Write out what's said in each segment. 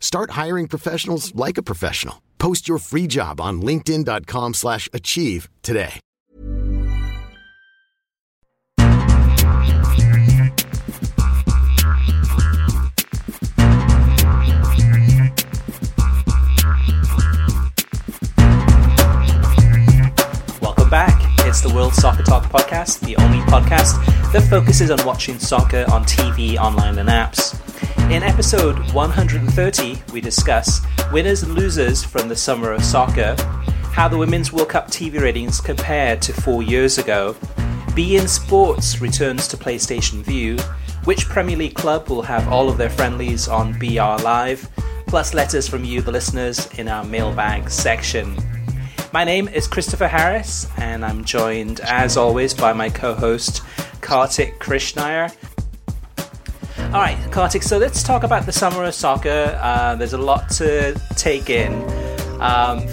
Start hiring professionals like a professional. Post your free job on linkedin.com/achieve today. It's the World Soccer Talk podcast, the only podcast that focuses on watching soccer on TV, online and apps. In episode 130, we discuss winners and losers from the summer of soccer, how the Women's World Cup TV ratings compare to 4 years ago, beIN Sports returns to PlayStation Vue, which Premier League club will have all of their friendlies on BR Live, plus letters from you, the listeners, in our mailbag section. My name is Christopher Harris, and I'm joined, as always, by my co-host, Kartik Krishnair. All right, Kartik, so let's talk about the summer of soccer. There's a lot to take in.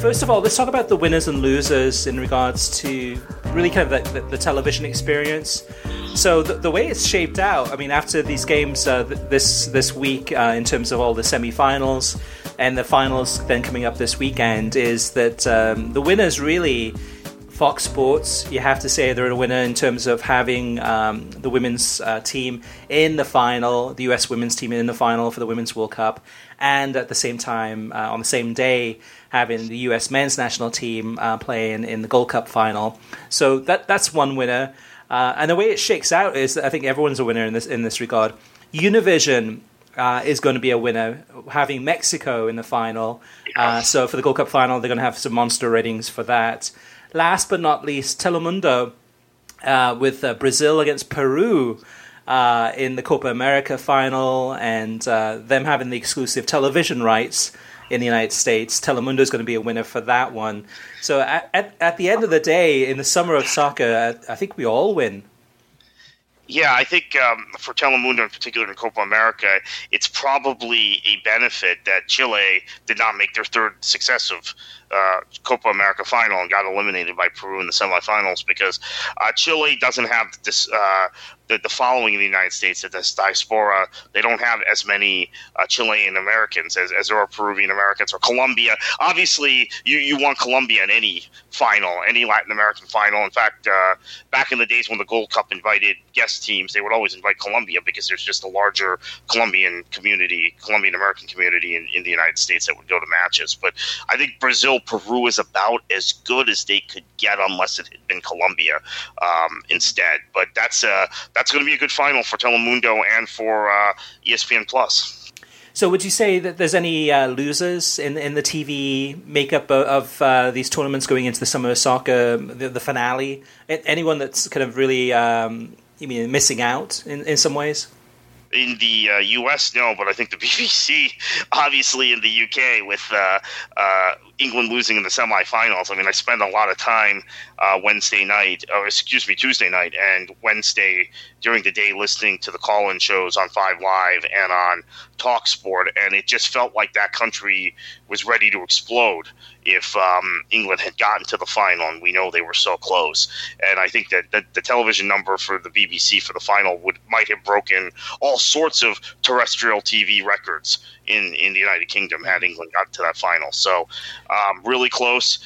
First of all, let's talk about the winners and losers in regards to really kind of the television experience. So the way it's shaped out, I mean, after these games this week, in terms of all the semi-finals and the finals then coming up this weekend, is that the winners really, Fox Sports, you have to say they're a winner in terms of having the women's team in the final, the US women's team in the final for the Women's World Cup, and at the same time, on the same day, having the US men's national team playing in the Gold Cup final. So that's one winner. And the way it shakes out is that I think everyone's a winner in this regard. Univision is going to be a winner, having Mexico in the final. So for the Gold Cup final, they're going to have some monster ratings for that. Last but not least, Telemundo with Brazil against Peru in the Copa America final, and them having the exclusive television rights in the United States. Telemundo is going to be a winner for that one. So at the end of the day, in the summer of soccer, I think we all win. Yeah, I think for Telemundo in particular in Copa America, it's probably a benefit that Chile did not make their third successive Copa America final and got eliminated by Peru in the semifinals, because Chile doesn't have this the following in the United States, that this diaspora. They don't have as many Chilean Americans as there are Peruvian Americans or Colombia. Obviously, you want Colombia in any final, any Latin American final. In fact, back in the days when the Gold Cup invited guest teams, they would always invite Colombia because there's just a larger Colombian American community in the United States that would go to matches. But I think Peru is about as good as they could get, unless it had been Colombia instead. But that's going to be a good final for Telemundo and for ESPN+. So would you say that there's any losers in the TV makeup of these tournaments going into the summer of soccer, the finale? Anyone that's kind of really missing out in some ways? In the U.S., no, but I think the BBC, obviously in the U.K., with England losing in the semifinals. I mean, I spent a lot of time Tuesday night and Wednesday during the day listening to the call-in shows on 5 Live and on Talk Sport, and it just felt like that country was ready to explode if England had gotten to the final, and we know they were so close. And I think that the television number for the BBC for the final might have broken all sorts of terrestrial TV records in the United Kingdom had England got to that final. So really close,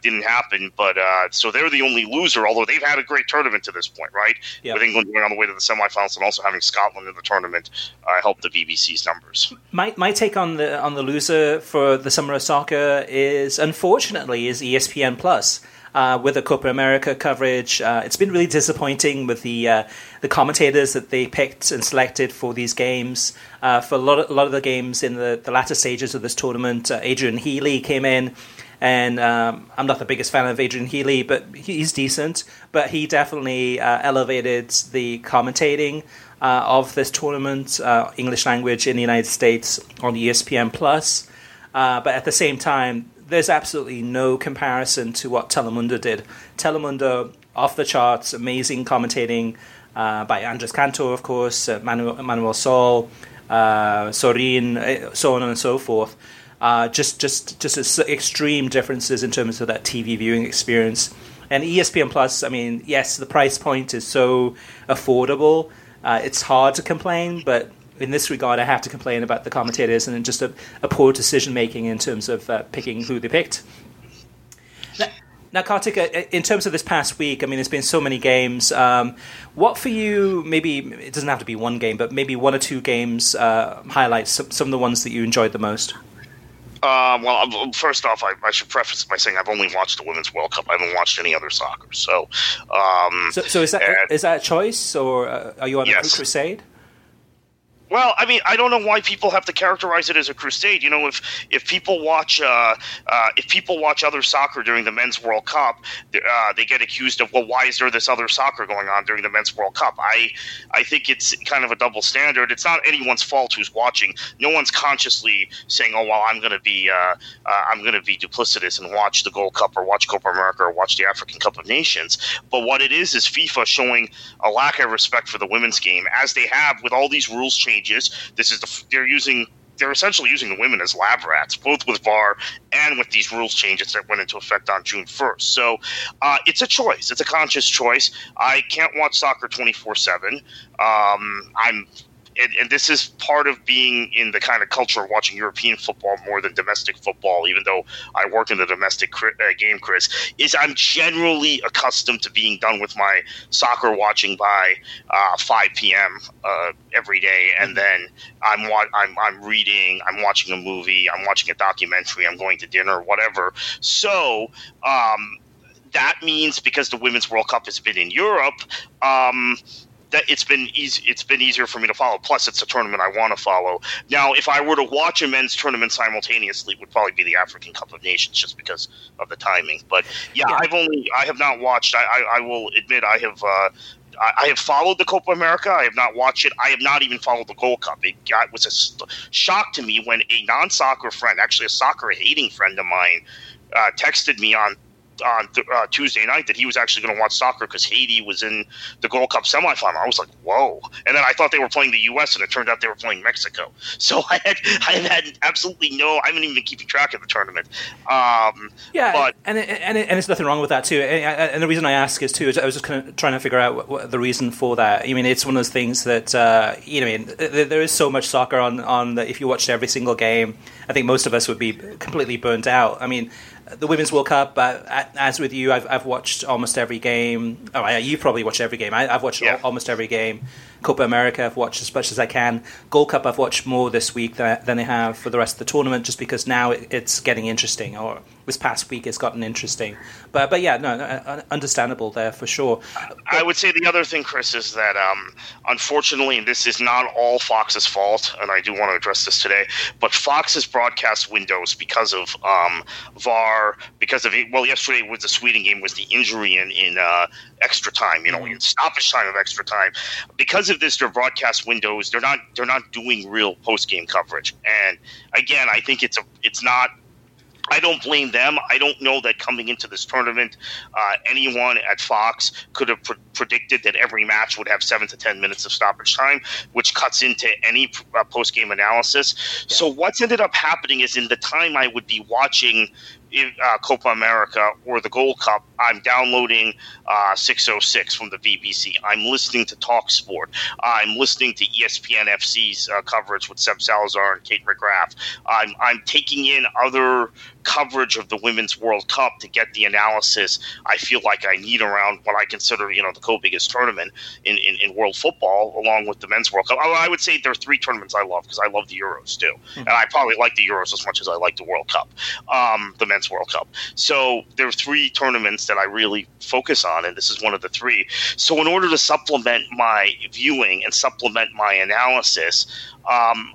didn't happen, but so they're the only loser, although they've had a great tournament to this point, right? Yep. With England going on the way to the semifinals and also having Scotland in the tournament helped the BBC's numbers. My take on the loser for the summer of soccer is, unfortunately, is ESPN+. with the Copa America coverage. It's been really disappointing with the commentators that they picked and selected for these games. For a lot of the games in the latter stages of this tournament, Adrian Healy came in. And I'm not the biggest fan of Adrian Healy, but he's decent. But he definitely elevated the commentating of this tournament, English language in the United States on ESPN+. But at the same time, there's absolutely no comparison to what Telemundo did. Telemundo, off the charts, amazing commentating by Andres Cantor, of course, Manuel Sol, Sorin, so on and so forth. Just extreme differences in terms of that TV viewing experience. And ESPN Plus, I mean, yes, the price point is so affordable. It's hard to complain, but in this regard, I have to complain about the commentators and just a poor decision-making in terms of picking who they picked. Now, Kartik, in terms of this past week, I mean, there's been so many games. What for you, maybe it doesn't have to be one game, but maybe one or two games highlights some of the ones that you enjoyed the most? Well, first off, I should preface by saying I've only watched the Women's World Cup. I haven't watched any other soccer. So is that a choice, or are you on a crusade? Well, I mean, I don't know why people have to characterize it as a crusade. You know, if people watch other soccer during the Men's World Cup, they get accused of, well, why is there this other soccer going on during the Men's World Cup? I think it's kind of a double standard. It's not anyone's fault who's watching. No one's consciously saying, oh, well, I'm going to be duplicitous and watch the Gold Cup or watch Copa America or watch the African Cup of Nations. But what it is FIFA showing a lack of respect for the women's game, as they have with all these rules changes. They're essentially using the women as lab rats, both with VAR and with these rules changes that went into effect on June 1st. So it's a choice. It's a conscious choice. I can't watch soccer 24/7. And this is part of being in the kind of culture of watching European football more than domestic football, even though I work in the domestic game, Chris, is I'm generally accustomed to being done with my soccer watching by 5 p.m. Every day. And then I'm reading, I'm watching a movie, I'm watching a documentary, I'm going to dinner, whatever. So that means because the Women's World Cup has been in Europe, that it's been easier for me to follow. Plus, it's a tournament I want to follow. Now, if I were to watch a men's tournament simultaneously, it would probably be the African Cup of Nations just because of the timing. But yeah. I have not watched. I will admit I have followed the Copa America. I have not watched it. I have not even followed the Gold Cup. It was a shock to me when a non-soccer friend, actually a soccer-hating friend of mine, texted me on Tuesday night that he was actually going to watch soccer because Haiti was in the Gold Cup semifinal. I was like, whoa. And then I thought they were playing the U.S., and it turned out they were playing Mexico. So I had absolutely no – I haven't even been keeping track of the tournament. And there's nothing wrong with that too. And the reason I ask is too, is I was just kind of trying to figure out what the reason for that. I mean, it's one of those things that there is so much soccer on that if you watched every single game, I think most of us would be completely burnt out. I mean, the Women's World Cup, as with you, I've watched almost every game. Oh, you probably watch every game. I've watched almost every game. Copa America, I've watched as much as I can. Gold Cup, I've watched more this week than I have for the rest of the tournament, just because now it's getting interesting, or this past week it's gotten interesting. But yeah, no, understandable there for sure. I would say the other thing, Chris, is that unfortunately, this is not all Fox's fault, and I do want to address this today, but Fox's broadcast windows, because of VAR, because of – well, yesterday was the Sweden game, was the injury in extra time, in stoppage time of extra time. Because of this, their broadcast windows, they're not doing real post-game coverage. And again, I think it's not – I don't blame them. I don't know that coming into this tournament, anyone at Fox could have predicted that every match would have 7 to 10 minutes of stoppage time, which cuts into any post-game analysis. Yeah. So what's ended up happening is in the time I would be watching Copa America or the Gold Cup, I'm downloading 606 from the BBC. I'm listening to Talk Sport. I'm listening to ESPN FC's coverage with Seb Salazar and Kate McGrath. I'm taking in other coverage of the Women's World Cup to get the analysis I feel like I need around what I consider, the biggest tournament in world football, along with the Men's World Cup. I would say there are three tournaments I love because I love the Euros too. Mm-hmm. And I probably like the Euros as much as I like the World Cup, the Men's World Cup. So there are three tournaments that I really focus on, and this is one of the three. So in order to supplement my viewing and supplement my analysis,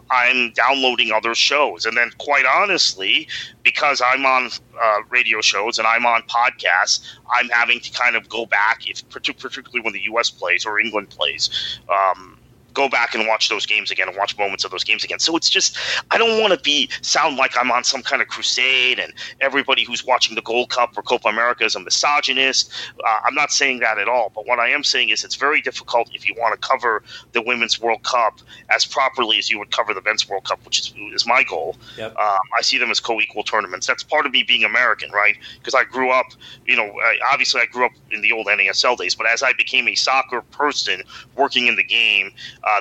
I'm downloading other shows. And then quite honestly, because I'm on radio shows and I'm on podcasts, I'm having to kind of go back, if particularly when the U.S. plays or England plays, go back and watch those games again and watch moments of those games again. So it's just, I don't want to sound like I'm on some kind of crusade and everybody who's watching the Gold Cup or Copa America is a misogynist. I'm not saying that at all. But what I am saying is it's very difficult if you want to cover the Women's World Cup as properly as you would cover the Men's World Cup, which is my goal. Yep. I see them as co-equal tournaments. That's part of me being American, right? Because I grew up, obviously I grew up in the old NASL days, but as I became a soccer person working in the game,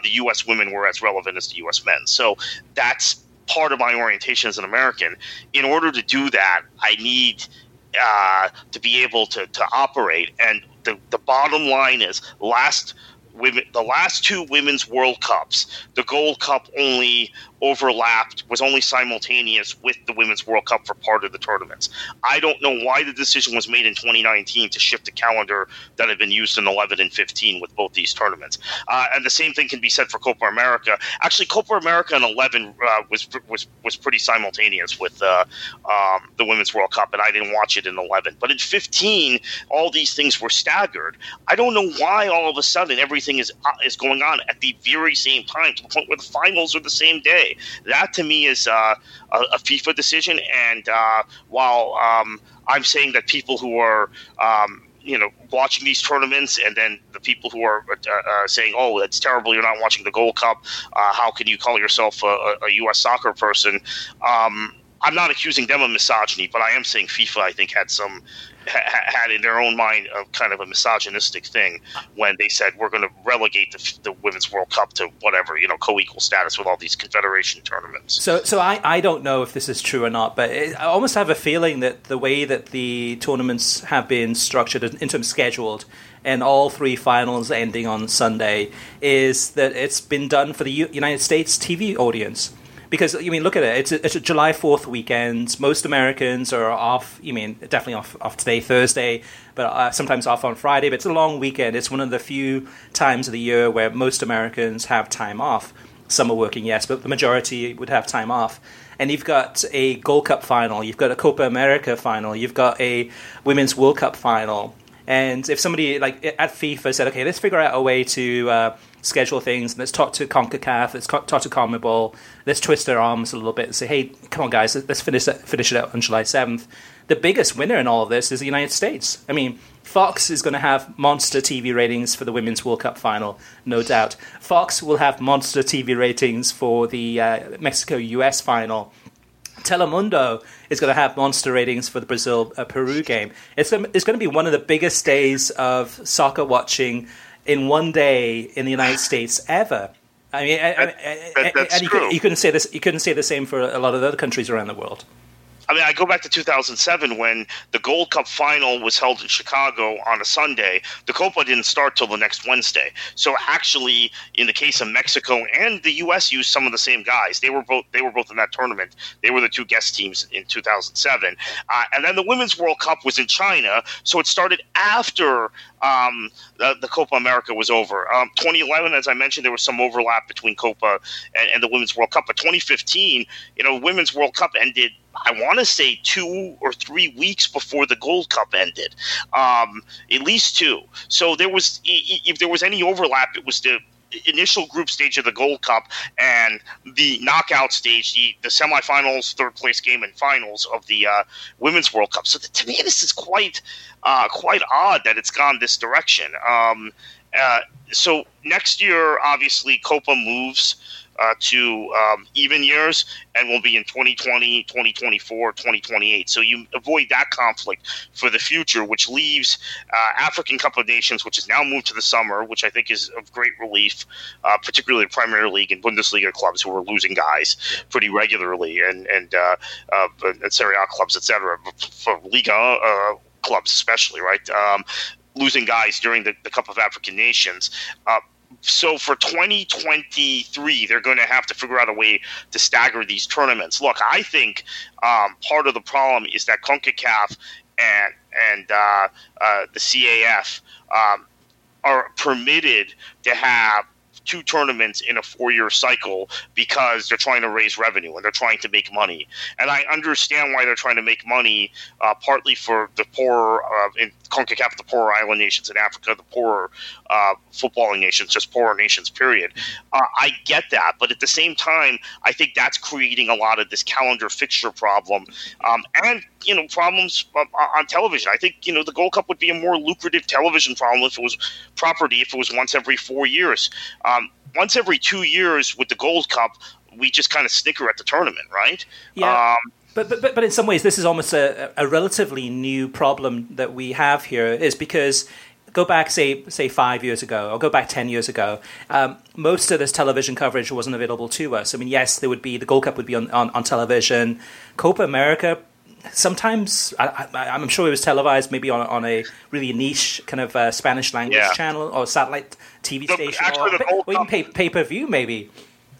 the U.S. women were as relevant as the U.S. men. So that's part of my orientation as an American. In order to do that, I need to be able to operate. And the bottom line is the last two Women's World Cups, the Gold Cup only overlapped, was only simultaneous with the Women's World Cup for part of the tournaments. I don't know why the decision was made in 2019 to shift the calendar that had been used in 11 and 15 with both these tournaments. And the same thing can be said for Copa America. Actually, Copa America in 11 was pretty simultaneous with the Women's World Cup, and I didn't watch it in 11. But in 15, all these things were staggered. I don't know why all of a sudden everything is going on at the very same time, to the point where the finals are the same day. That to me is a FIFA decision, and while I'm saying that people who are watching these tournaments, and then the people who are saying, "Oh, that's terrible! You're not watching the Gold Cup. How can you call yourself a U.S. soccer person?" I'm not accusing them of misogyny, but I am saying FIFA, I think, had had in their own mind a kind of a misogynistic thing when they said we're going to relegate the Women's World Cup to whatever, co-equal status with all these confederation tournaments. So I don't know if this is true or not, but I almost have a feeling that the way that the tournaments have been structured in terms of scheduled, and all three finals ending on Sunday, is that it's been done for the United States TV audience. Because, look at it. It's a July 4th weekend. Most Americans are off, definitely off today, Thursday, but sometimes off on Friday. But it's a long weekend. It's one of the few times of the year where most Americans have time off. Some are working, yes, but the majority would have time off. And you've got a Gold Cup final. You've got a Copa America final. You've got a Women's World Cup final. And if somebody at FIFA said, okay, let's figure out a way to schedule things, let's talk to CONCACAF, let's talk to CONMEBOL, let's twist their arms a little bit and say, hey, come on, guys, let's finish it out on July 7th. The biggest winner in all of this is the United States. Fox is going to have monster TV ratings for the Women's World Cup final, no doubt. Fox will have monster TV ratings for the Mexico-US final. Telemundo is going to have monster ratings for the Brazil-Peru game. It's going to be one of the biggest days of soccer watching in one day in the United States ever. You couldn't say this. You couldn't say the same for a lot of other countries around the world. I go back to 2007 when the Gold Cup final was held in Chicago on a Sunday. The Copa didn't start till the next Wednesday. So actually, in the case of Mexico and the U.S., used some of the same guys. They were both in that tournament. They were the two guest teams in 2007. And then the Women's World Cup was in China, so it started after the Copa America was over. 2011, as I mentioned, there was some overlap between Copa and the Women's World Cup. But 2015, Women's World Cup ended, I want to say 2 or 3 weeks before the Gold Cup ended, at least 2. So there was, if there was any overlap, it was the initial group stage of the Gold Cup and the knockout stage, the semifinals, third place game, and finals of the Women's World Cup. So to me, this is quite odd that it's gone this direction. So next year, obviously, Copa moves to even years, and will be in 2020, 2024, 2028. So you avoid that conflict for the future, which leaves African Cup of Nations, which is now moved to the summer, which I think is of great relief, particularly the Premier League and Bundesliga clubs who are losing guys pretty regularly, and Serie A clubs, etc., for Liga clubs especially, right? losing guys during the Cup of African Nations. So for 2023, they're going to have to figure out a way to stagger these tournaments. Look, I think part of the problem is that CONCACAF and the CAF are permitted to have two tournaments in a four-year cycle because they're trying to raise revenue and they're trying to make money. And I understand why they're trying to make money, partly for the poorer in CONCACAF, the poorer island nations in Africa, the poorer footballing nations, just poorer nations, period. I get that. But at the same time, I think that's creating a lot of this calendar fixture problem and, you know, problems on television. I think, you know, the Gold Cup would be a more lucrative television problem if it was once every 4 years. Once every 2 years with the Gold Cup, we just kind of snicker at the tournament, right? Yeah. But in some ways, this is almost a relatively new problem that we have here, is because go back, say 5 years ago, or go back 10 years ago, most of this television coverage wasn't available to us. I mean, yes, there would be, the Gold Cup would be on television. Copa America, sometimes, I'm sure it was televised maybe on a really niche kind of Spanish language channel or satellite TV station, or even pay-per-view maybe.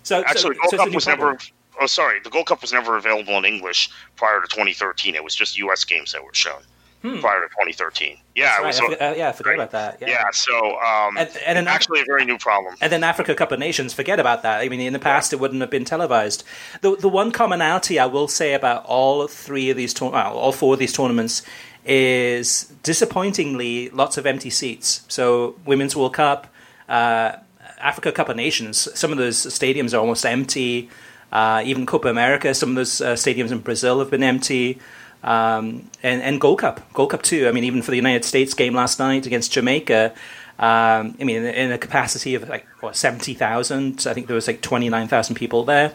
So actually, the Gold Cup was never. Oh, sorry, the Gold Cup was never available in English prior to 2013. It was just U.S. games that were shown prior to 2013. Yeah, right. I forgot about that. Yeah, so and then actually a very new problem. And then Africa Cup of Nations, forget about that. I mean, in the past, it wouldn't have been televised. The one commonality I will say about all four of these tournaments is, disappointingly, lots of empty seats. So Women's World Cup, Africa Cup of Nations, some of those stadiums are almost empty. Even Copa America, some of those stadiums in Brazil have been empty. And Gold Cup too. I mean, even for the United States game last night against Jamaica, I mean, in a capacity of 70,000, I think there was 29,000 people there.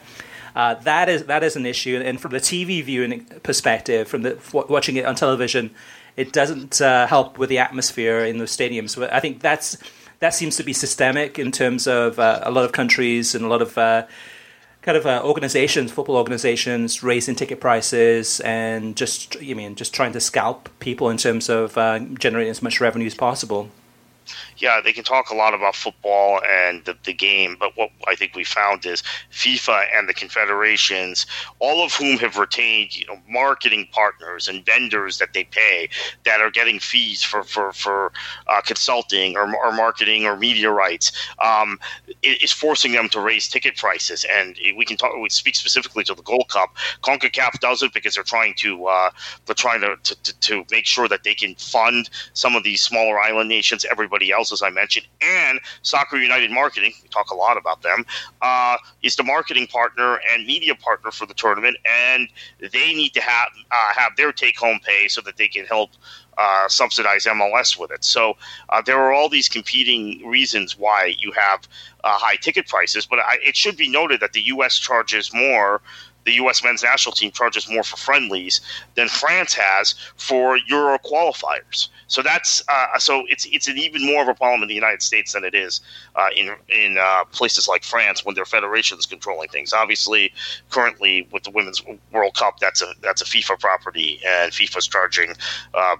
That is an issue. And from the TV viewing perspective, from watching it on television, it doesn't help with the atmosphere in those stadiums. So I think that seems to be systemic in terms of a lot of countries and a lot of organizations, football organizations, raising ticket prices and just trying to scalp people in terms of generating as much revenue as possible. Yeah, they can talk a lot about football and the game, but what I think we found is FIFA and the confederations, all of whom have retained marketing partners and vendors that they pay that are getting fees for consulting or marketing or media rights, is forcing them to raise ticket prices. And we can talk. We speak specifically to the Gold Cup. CONCACAF does it because they're trying to make sure that they can fund some of these smaller island nations. Everybody else, as I mentioned, and Soccer United Marketing, we talk a lot about them, is the marketing partner and media partner for the tournament, and they need to have their take-home pay so that they can help subsidize MLS with it. So there are all these competing reasons why you have high ticket prices, but it should be noted that the U.S. charges more. The U.S. men's national team charges more for friendlies than France has for Euro qualifiers. So that's it's an even more of a problem in the United States than it is in places like France when their federation is controlling things. Obviously, currently with the Women's World Cup, that's a FIFA property, and FIFA's charging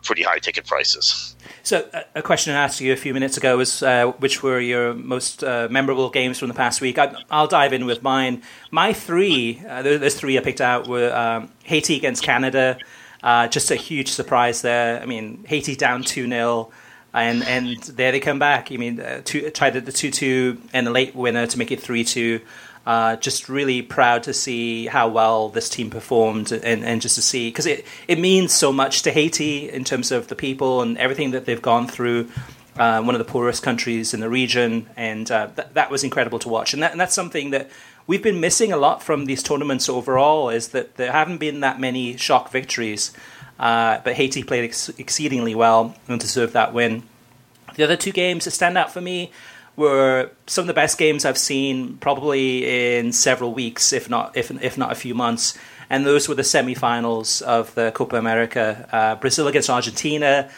pretty high ticket prices. So a question I asked you a few minutes ago was which were your most memorable games from the past week? I'll dive in with mine. My three, there's three I picked out, were Haiti against Canada, just a huge surprise there. I mean, Haiti down 2-0, and there they come back. I mean, tried the 2-2 and a late winner to make it 3-2. Just really proud to see how well this team performed, and just to see, because it means so much to Haiti in terms of the people and everything that they've gone through. One of the poorest countries in the region, and that was incredible to watch. And that's something that we've been missing a lot from these tournaments overall, is that there haven't been that many shock victories, but Haiti played exceedingly well and deserved that win. The other two games that stand out for me were some of the best games I've seen probably in several weeks, if not a few months. And those were the semifinals of the Copa America, Brazil against Argentina.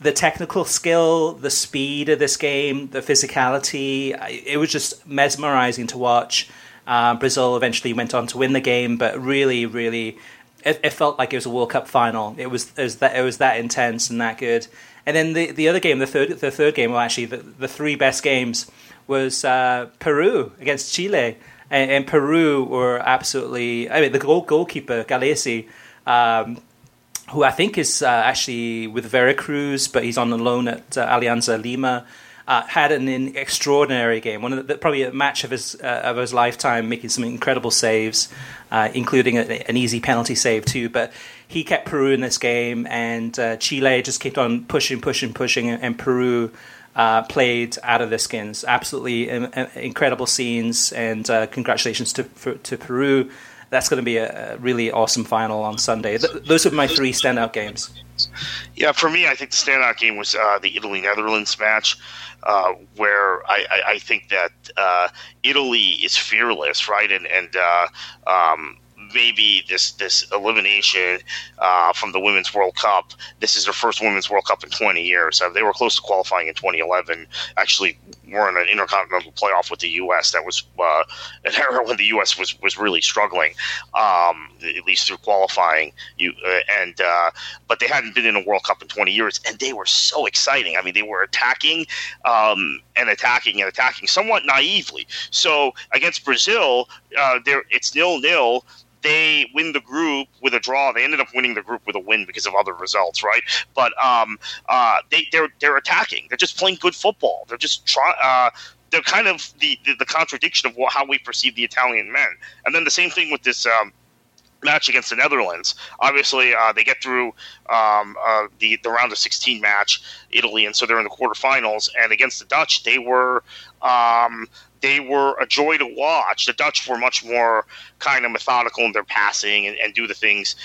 The technical skill, the speed of this game, the physicality, it was just mesmerizing to watch. Brazil eventually went on to win the game, but really, really, it felt like it was a World Cup final. It was that intense and that good. And then the other game, the third game, well, actually the three best games was Peru against Chile, and Peru were absolutely. I mean, the goalkeeper Galesi, who I think is actually with Veracruz, but he's on the loan at Alianza Lima, had an extraordinary game. One of the, probably a match of his lifetime, making some incredible saves, including an easy penalty save too. But he kept Peru in this game, and Chile just kept on pushing, and Peru played out of their skins. Absolutely incredible scenes, and congratulations to Peru. That's going to be a really awesome final on Sunday. Those are my three standout games. Yeah, for me, I think the standout game was the Italy-Netherlands match, where I think that Italy is fearless, right? And maybe this elimination from the Women's World Cup, this is their first Women's World Cup in 20 years. They were close to qualifying in 2011. Actually, were in an intercontinental playoff with the U.S. That was an era when the U.S. was really struggling, at least through qualifying. But they hadn't been in a World Cup in 20 years, and they were so exciting. I mean, they were attacking and attacking somewhat naively. So against Brazil, it's 0-0. They win the group with a draw. They ended up winning the group with a win because of other results, right? But they're attacking. They're just playing good football. They're just trying. They're kind of the contradiction of how we perceive the Italian men. And then the same thing with this match against the Netherlands. Obviously, they get through the round of 16 match, Italy, and so they're in the quarterfinals. And against the Dutch, they were. They were a joy to watch. The Dutch were much more kind of methodical in their passing and do the things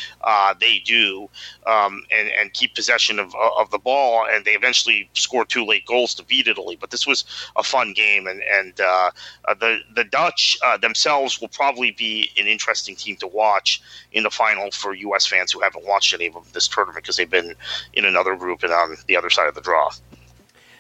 they do and keep possession of the ball. And they eventually scored two late goals to beat Italy. But this was a fun game. And the Dutch themselves will probably be an interesting team to watch in the final for U.S. fans who haven't watched any of this tournament because they've been in another group and on the other side of the draw.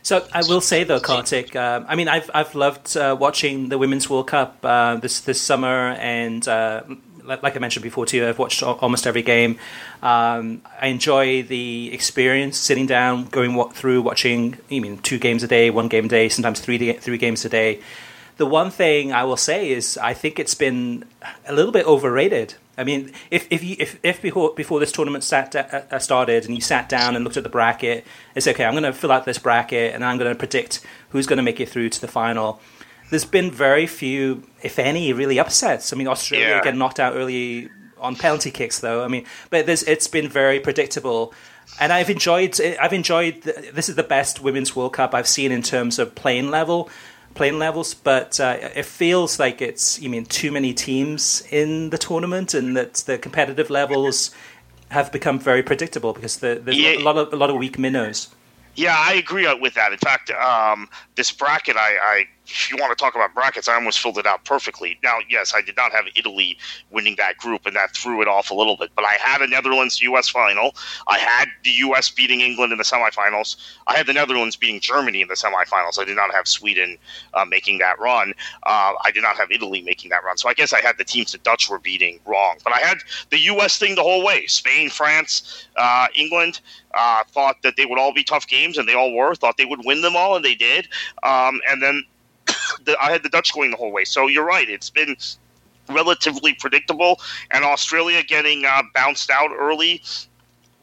So I will say though, Kartik, I mean, I've loved watching the Women's World Cup this summer, and like I mentioned before too, I've watched almost every game. I enjoy the experience, sitting down, watching. I mean, 2 games a day, 1 game a day, sometimes three games a day. The one thing I will say is I think it's been a little bit overrated. I mean, if before this tournament started and you sat down and looked at the bracket, it's okay, I'm going to fill out this bracket and I'm going to predict who's going to make it through to the final. There's been very few, if any, really upsets. I mean, Australia get knocked out early on penalty kicks, though. I mean, but it's been very predictable, and I've enjoyed. This is the best Women's World Cup I've seen in terms of playing levels, but it feels like it's, you mean, too many teams in the tournament, and that the competitive levels have become very predictable because there's a lot of weak minnows. Yeah, I agree with that. In fact, this bracket, I if you want to talk about brackets, I almost filled it out perfectly. Now, yes, I did not have Italy winning that group, and that threw it off a little bit. But I had a Netherlands-U.S. final. I had the U.S. beating England in the semifinals. I had the Netherlands beating Germany in the semifinals. I did not have Sweden making that run. I did not have Italy making that run. So I guess I had the teams the Dutch were beating wrong. But I had the U.S. thing the whole way. Spain, France, England. Thought that they would all be tough games, and they all were. Thought they would win them all, and they did. And then I had the Dutch going the whole way. So you're right. It's been relatively predictable. And Australia getting bounced out early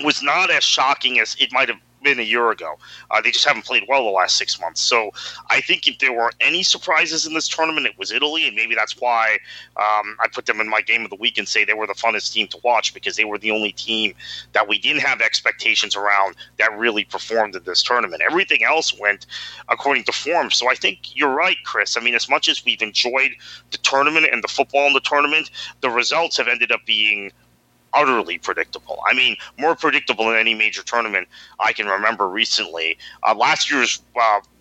was not as shocking as it might have been a year ago. They just haven't played well the last 6 months. So I think if there were any surprises in this tournament, it was Italy, and maybe that's why I put them in my game of the week and say they were the funnest team to watch, because they were the only team that we didn't have expectations around that really performed in this tournament. Everything else went according to form. So I think you're right, Chris. I mean, as much as we've enjoyed the tournament and the football in the tournament, the results have ended up being utterly predictable. I mean, more predictable than any major tournament I can remember recently. Last year's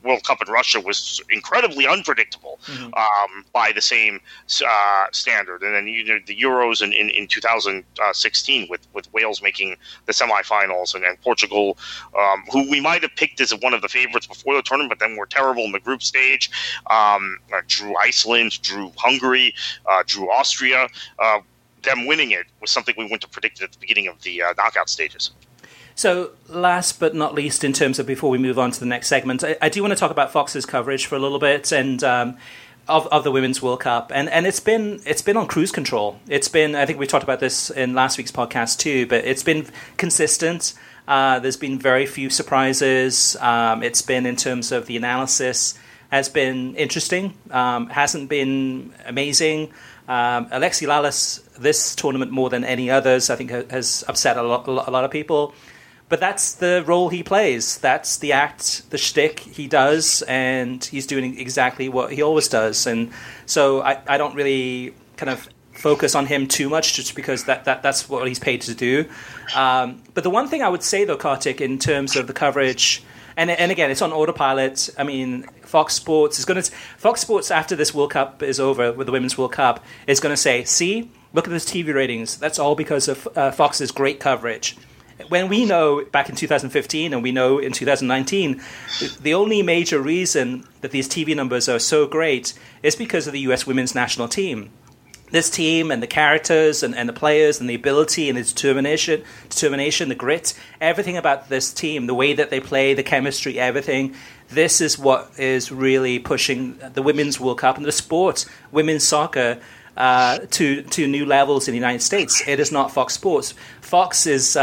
World Cup in Russia was incredibly unpredictable by the same standard. And then the Euros in 2016 with Wales making the semifinals and Portugal, who we might have picked as one of the favorites before the tournament, but then were terrible in the group stage. Drew Iceland, drew Hungary, drew Austria. Them winning it was something we wouldn't have predicted at the beginning of the knockout stages. So last but not least, in terms of before we move on to the next segment, I do want to talk about Fox's coverage for a little bit and of the Women's World Cup. And it's been on cruise control. It's been, I think we talked about this in last week's podcast too, but it's been consistent. There's been very few surprises. It's been, in terms of the analysis, has been interesting. Hasn't been amazing. Alexi Lalas, this tournament more than any others, I think has upset a lot of people. But that's the role he plays. That's the act, the shtick he does, and he's doing exactly what he always does. And so I don't really kind of focus on him too much, just because that's what he's paid to do. But the one thing I would say, though, Kartik, in terms of the coverage, and again, it's on autopilot. I mean, Fox Sports, after this World Cup is over, with the Women's World Cup, is going to say, see, look at those TV ratings. That's all because of Fox's great coverage. When we know back in 2015 and we know in 2019, the only major reason that these TV numbers are so great is because of the U.S. women's national team. This team and the characters and the players and the ability and the determination, the grit, everything about this team, the way that they play, the chemistry, everything, this is what is really pushing the Women's World Cup and the sport, women's soccer, to new levels in the United States. It is not Fox Sports. Fox is,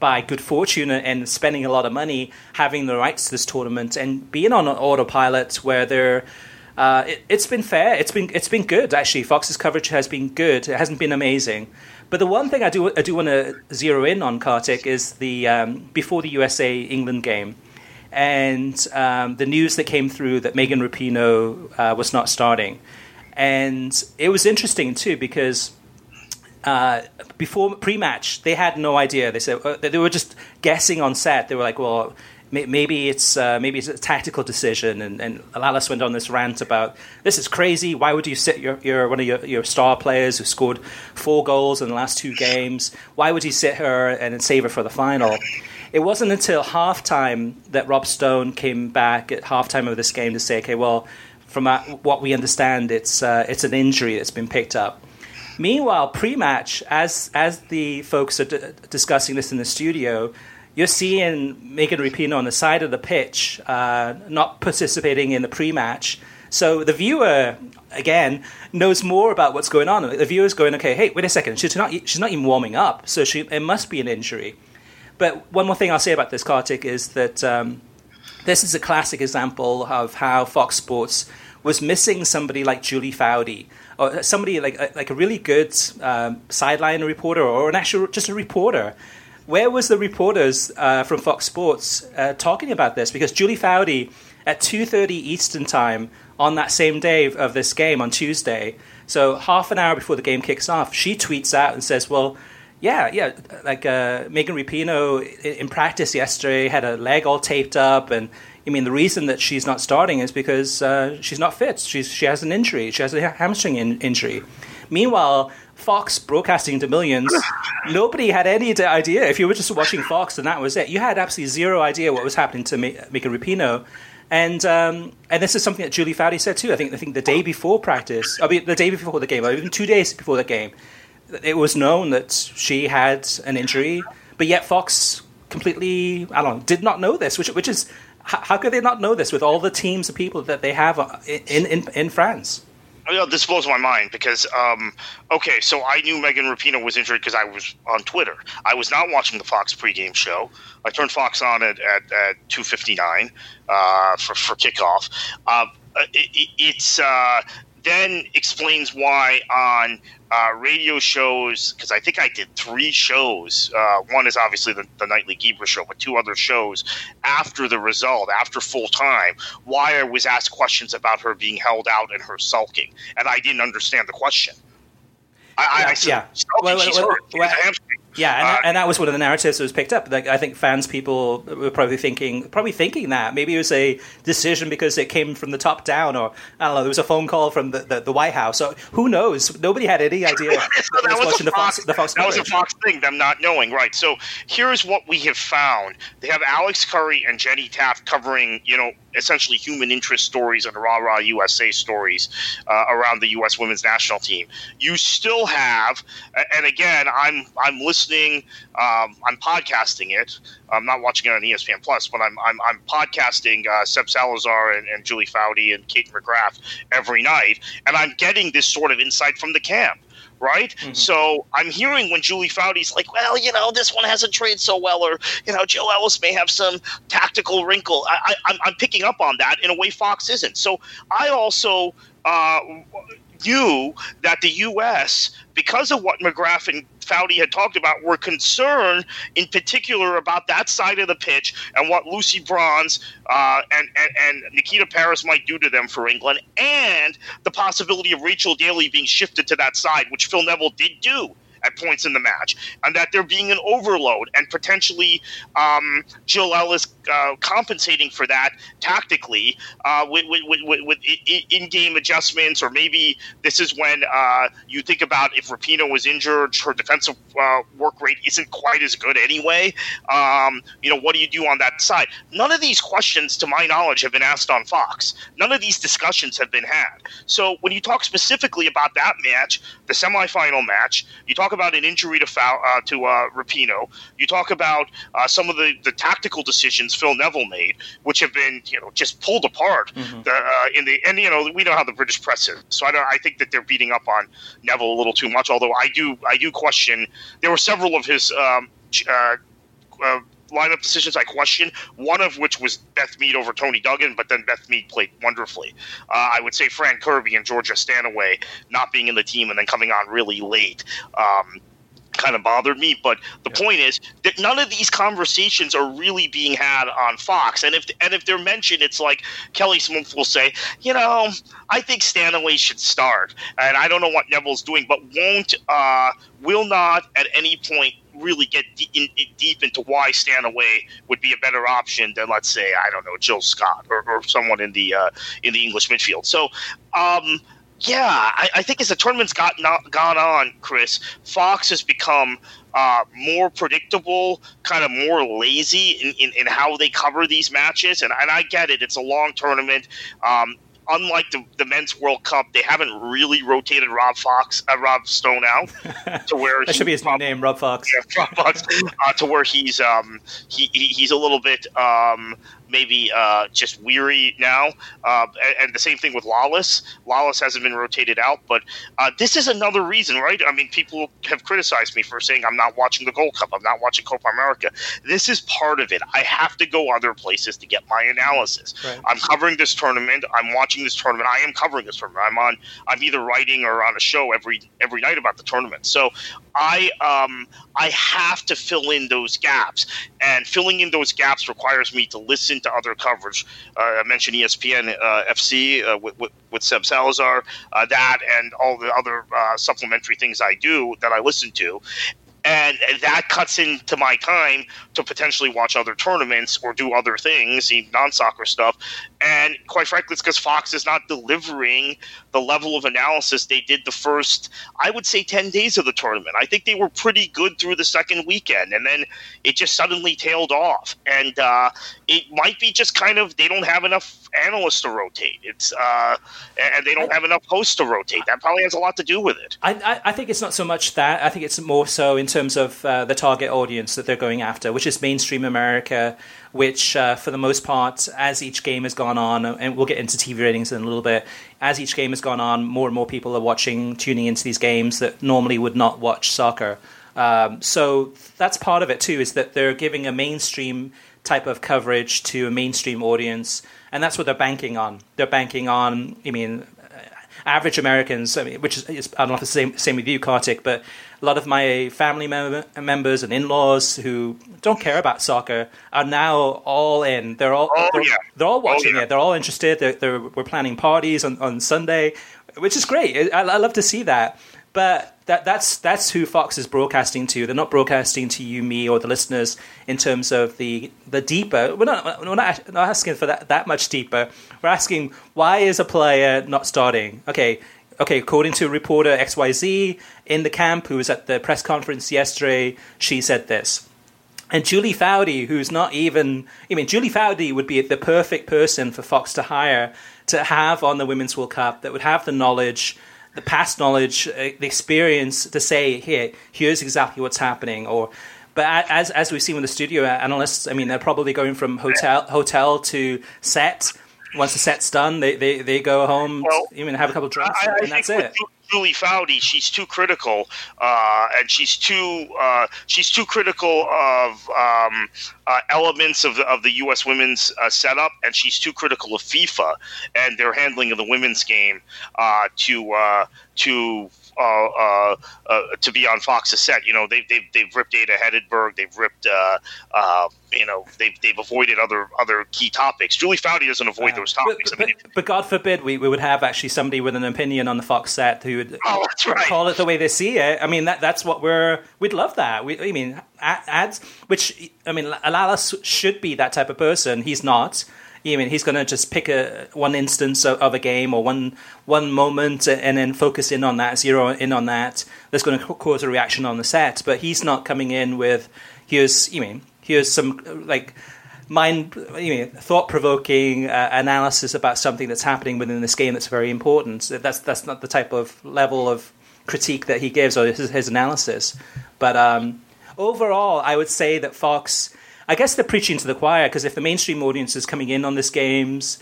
by good fortune and spending a lot of money, having the rights to this tournament and being on an autopilot where they're... It's been fair. It's been good, actually. Fox's coverage has been good. It hasn't been amazing. But the one thing I do want to zero in on, Kartik, is the before the USA-England game and the news that came through that Megan Rapinoe was not starting. And it was interesting, too, because before pre-match, they had no idea. They said they were just guessing on set. They were like, well... Maybe it's a tactical decision, and Lalas went on this rant about, this is crazy, why would you sit one of your star players who scored 4 goals in the last 2 games, why would you sit her and save her for the final? It wasn't until halftime that Rob Stone came back at halftime of this game to say, okay, well, from what we understand, it's an injury that's been picked up. Meanwhile, pre-match, as the folks are discussing this in the studio, you're seeing Megan Rapinoe on the side of the pitch, not participating in the pre-match. So the viewer, again, knows more about what's going on. The viewer's going, okay, hey, wait a second, she's not even warming up, so it must be an injury. But one more thing I'll say about this, Kartik, is that this is a classic example of how Fox Sports was missing somebody like Julie Foudy, or somebody like a really good sideline reporter, or an actual just a reporter. Where was the reporters from Fox Sports talking about this? Because Julie Foudy, at 2:30 Eastern time on that same day of this game, on Tuesday, so half an hour before the game kicks off, she tweets out and says, well, Megan Rapinoe in practice yesterday had a leg all taped up, and I mean, the reason that she's not starting is because she's not fit. She has an injury. She has a hamstring injury. Meanwhile, Fox broadcasting to millions, nobody had any idea. If you were just watching Fox, then that was it. You had absolutely zero idea what was happening to Megan Rapinoe. And this is something that Julie Foudy said too. I think the day before practice, I mean, the day before the game, or even 2 days before the game, it was known that she had an injury. But yet Fox completely, did not know this. Which is, how could they not know this with all the teams of people that they have in France? This blows my mind because, so I knew Megan Rapinoe was injured because I was on Twitter. I was not watching the Fox pregame show. I turned Fox on at 2:59 for kickoff. It's then explains why on radio shows, because I think I did 3 shows. One is obviously the Nightly Gebra show, but 2 other shows after the result, after full time, why I was asked questions about her being held out and her sulking. And I didn't understand the question. And that was one of the narratives that was picked up. Like, I think people were probably thinking that maybe it was a decision because it came from the top down, or I don't know, there was a phone call from the White House. So who knows? Nobody had any idea. So that was a Fox thing, them not knowing, right? So here's what we have found: they have Alex Curry and Jenny Taft covering, essentially human interest stories and rah-rah USA stories around the U.S. women's national team. You still have, and again, I'm listening listening. I'm podcasting it. I'm not watching it on ESPN+, but I'm podcasting Seb Salazar and Julie Foudy and Kate McGrath every night, and I'm getting this sort of insight from the camp. Right? Mm-hmm. So I'm hearing when Julie Foudy's like, well, you know, this one hasn't traded so well, or, you know, Joe Ellis may have some tactical wrinkle. I'm picking up on that in a way Fox isn't. So I also knew that the U.S., because of what McGrath and Foudy had talked about, were concerned in particular about that side of the pitch and what Lucy Bronze and Nikita Paris might do to them for England, and the possibility of Rachel Daly being shifted to that side, which Phil Neville did do at points in the match, and that there being an overload and potentially Jill Ellis compensating for that tactically with in-game adjustments, or maybe this is when you think about if Rapinoe was injured, her defensive work rate isn't quite as good anyway. You know, what do you do on that side? None of these questions, to my knowledge, have been asked on Fox. None of these discussions have been had. So when you talk specifically about that match, the semifinal match, you talk about an injury to Rapinoe. You talk about some of the tactical decisions Phil Neville made, which have been, you know, just pulled apart. Mm-hmm. And you know, we know how the British press is, so I think that they're beating up on Neville a little too much. Although I do question. There were several of his lineup decisions I questioned, one of which was Beth Mead over Tony Duggan, but then Beth Mead played wonderfully. I would say Fran Kirby and Georgia Stanaway not being in the team and then coming on really late kind of bothered me. But the point is that none of these conversations are really being had on Fox. And if they're mentioned, it's like Kelly Smith will say, you know, I think Stanaway should start. And I don't know what Neville's doing, but will not at any point really get deep into why Stanaway would be a better option than, let's say, I don't know, Jill Scott or someone in the English midfield. So, I think as the tournament's gone on, Chris, Fox has become more predictable, kind of more lazy in how they cover these matches. And I get it. It's a long tournament. Unlike the Men's World Cup, they haven't really rotated Rob Stone out to where that should be his name, Rob Fox. Yeah, Rob Fox to where he's he's a little bit maybe just weary now, and the same thing with Lawless. Lawless hasn't been rotated out, but this is another reason, right? I mean, people have criticized me for saying I'm not watching the Gold Cup, I'm not watching Copa America. This is part of it. I have to go other places to get my analysis. Right. I'm covering this tournament. I'm watching this tournament. I am covering this tournament. I'm either writing or on a show every night about the tournament. So I have to fill in those gaps, and filling in those gaps requires me to listen to other coverage. I mentioned ESPN FC with Seb Salazar, that and all the other supplementary things I do that I listen to. And that cuts into my time to potentially watch other tournaments or do other things, non-soccer stuff. And quite frankly, it's because Fox is not delivering the level of analysis they did the first, I would say, 10 days of the tournament. I think they were pretty good through the second weekend, and then it just suddenly tailed off. And it might be just kind of they don't have enough analysts to rotate. It's and they don't have enough hosts to rotate. That probably has a lot to do with it. I think it's not so much that. I think it's more so in terms of the target audience that they're going after, which is mainstream America, which for the most part, as each game has gone on, and we'll get into TV ratings in a little bit, as each game has gone on, more and more people are tuning into these games that normally would not watch soccer. So that's part of it too, is that they're giving a mainstream type of coverage to a mainstream audience, and that's what they're banking on. They're banking on, average Americans, which is, I don't know if it's the same with you, Kartik, but a lot of my family members and in-laws who don't care about soccer are now all in. They're all watching it. They're all interested. We're planning parties on Sunday, which is great. I love to see that. But that's who Fox is broadcasting to. They're not broadcasting to you, me, or the listeners in terms of the deeper. We're not asking for that much deeper. We're asking, why is a player not starting? Okay. According to reporter XYZ in the camp, who was at the press conference yesterday, she said this. And Julie Foudy, who's not even... Julie Foudy would be the perfect person for Fox to hire to have on the Women's World Cup, that would have the knowledge... the past knowledge, the experience to say, here, here's exactly what's happening. Or, but as we've seen with the studio analysts, I mean, they're probably going from hotel to set. Once the set's done, they go home, have a couple of drinks, and that's it. Julie Foudy, she's too critical, and she's too critical of elements of the U.S. women's setup, and she's too critical of FIFA and their handling of the women's game to be on Fox's set. You know, they've ripped Ada Hedberg, they've ripped they've avoided other key topics. Julie Foudy doesn't avoid those topics. But God forbid we would have actually somebody with an opinion on the Fox set who would call it the way they see it. I mean, that's what we'd love that. Ads, which, I mean, Alalas should be that type of person. He's not. I mean, he's going to just pick one instance of a game or one moment and then focus in on that, zero in on that. That's going to cause a reaction on the set. But he's not coming in with, here's some thought-provoking analysis about something that's happening within this game that's very important. That's not the type of level of critique that he gives or his analysis. But overall, I would say that Fox, I guess they're preaching to the choir, because if the mainstream audience is coming in on these games,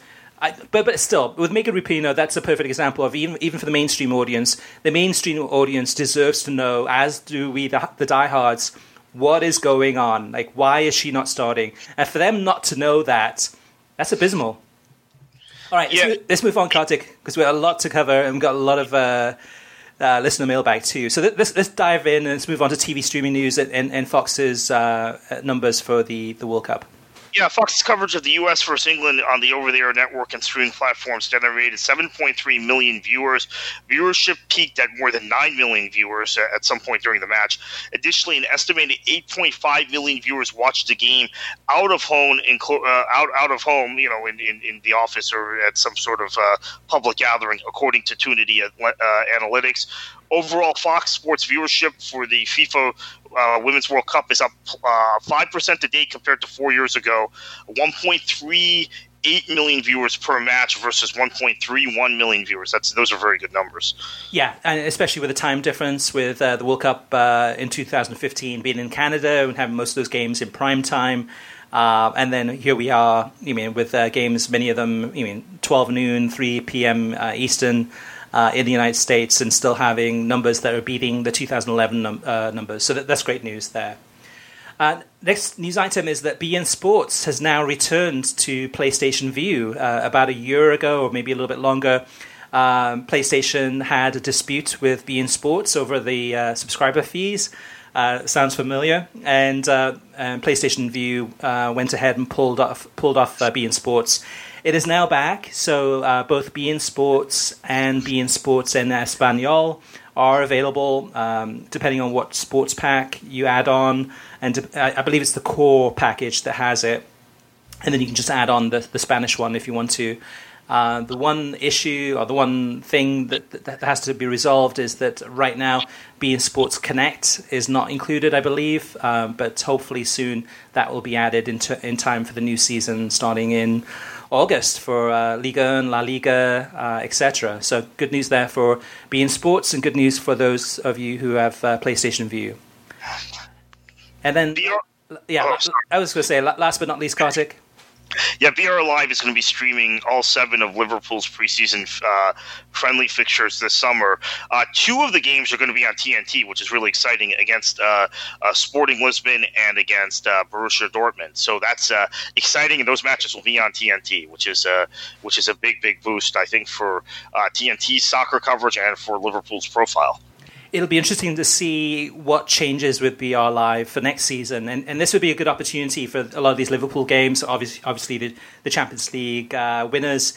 but still, with Megan Rapinoe, that's a perfect example of even for the mainstream audience deserves to know, as do we, the diehards, what is going on. Like, why is she not starting? And for them not to know that, that's abysmal. All right, let's move on, Kartik, because we've got a lot to cover and we've got a lot of listener mailbag too. So let's dive in and let's move on to TV streaming news and Fox's numbers for the World Cup. Yeah, Fox's coverage of the U.S. versus England on the over-the-air network and streaming platforms generated 7.3 million viewers. Viewership peaked at more than 9 million viewers at some point during the match. Additionally, an estimated 8.5 million viewers watched the game out of home, in the office or at some sort of public gathering, according to Tunity Analytics. Overall, Fox Sports viewership for the FIFA Women's World Cup is up 5% to date compared to 4 years ago, 1.38 million viewers per match versus 1.31 million viewers. Those are very good numbers. Yeah, and especially with the time difference with the World Cup in 2015 being in Canada and having most of those games in prime time. And then here we are, with games, many of them, 12 noon, 3 p.m. Eastern, in the United States, and still having numbers that are beating the 2011 numbers. So that's great news there. Next news item is that beIN Sports has now returned to PlayStation Vue. About a year ago, or maybe a little bit longer, PlayStation had a dispute with beIN Sports over the subscriber fees. Sounds familiar. And PlayStation Vue went ahead and pulled off beIN Sports. It is now back, so both beIN Sports and beIN Sports en Español are available, depending on what sports pack you add on. And I believe it's the core package that has it. And then you can just add on the Spanish one if you want to. The one issue or the one thing that has to be resolved is that right now beIN Sports Connect is not included, I believe, but hopefully soon that will be added in time for the new season starting in August for Liga and La Liga, etc. So good news there for beIN Sports and good news for those of you who have PlayStation Vue. And then, I was going to say, last but not least, Kartik. Yeah, BR Live is going to be streaming all 7 of Liverpool's preseason friendly fixtures this summer. 2 of the games are going to be on TNT, which is really exciting, against Sporting Lisbon and against Borussia Dortmund. So that's exciting, and those matches will be on TNT, which is a big, big boost, I think, for TNT's soccer coverage and for Liverpool's profile. It'll be interesting to see what changes with BR Live for next season. And this would be a good opportunity for a lot of these Liverpool games, obviously the Champions League winners,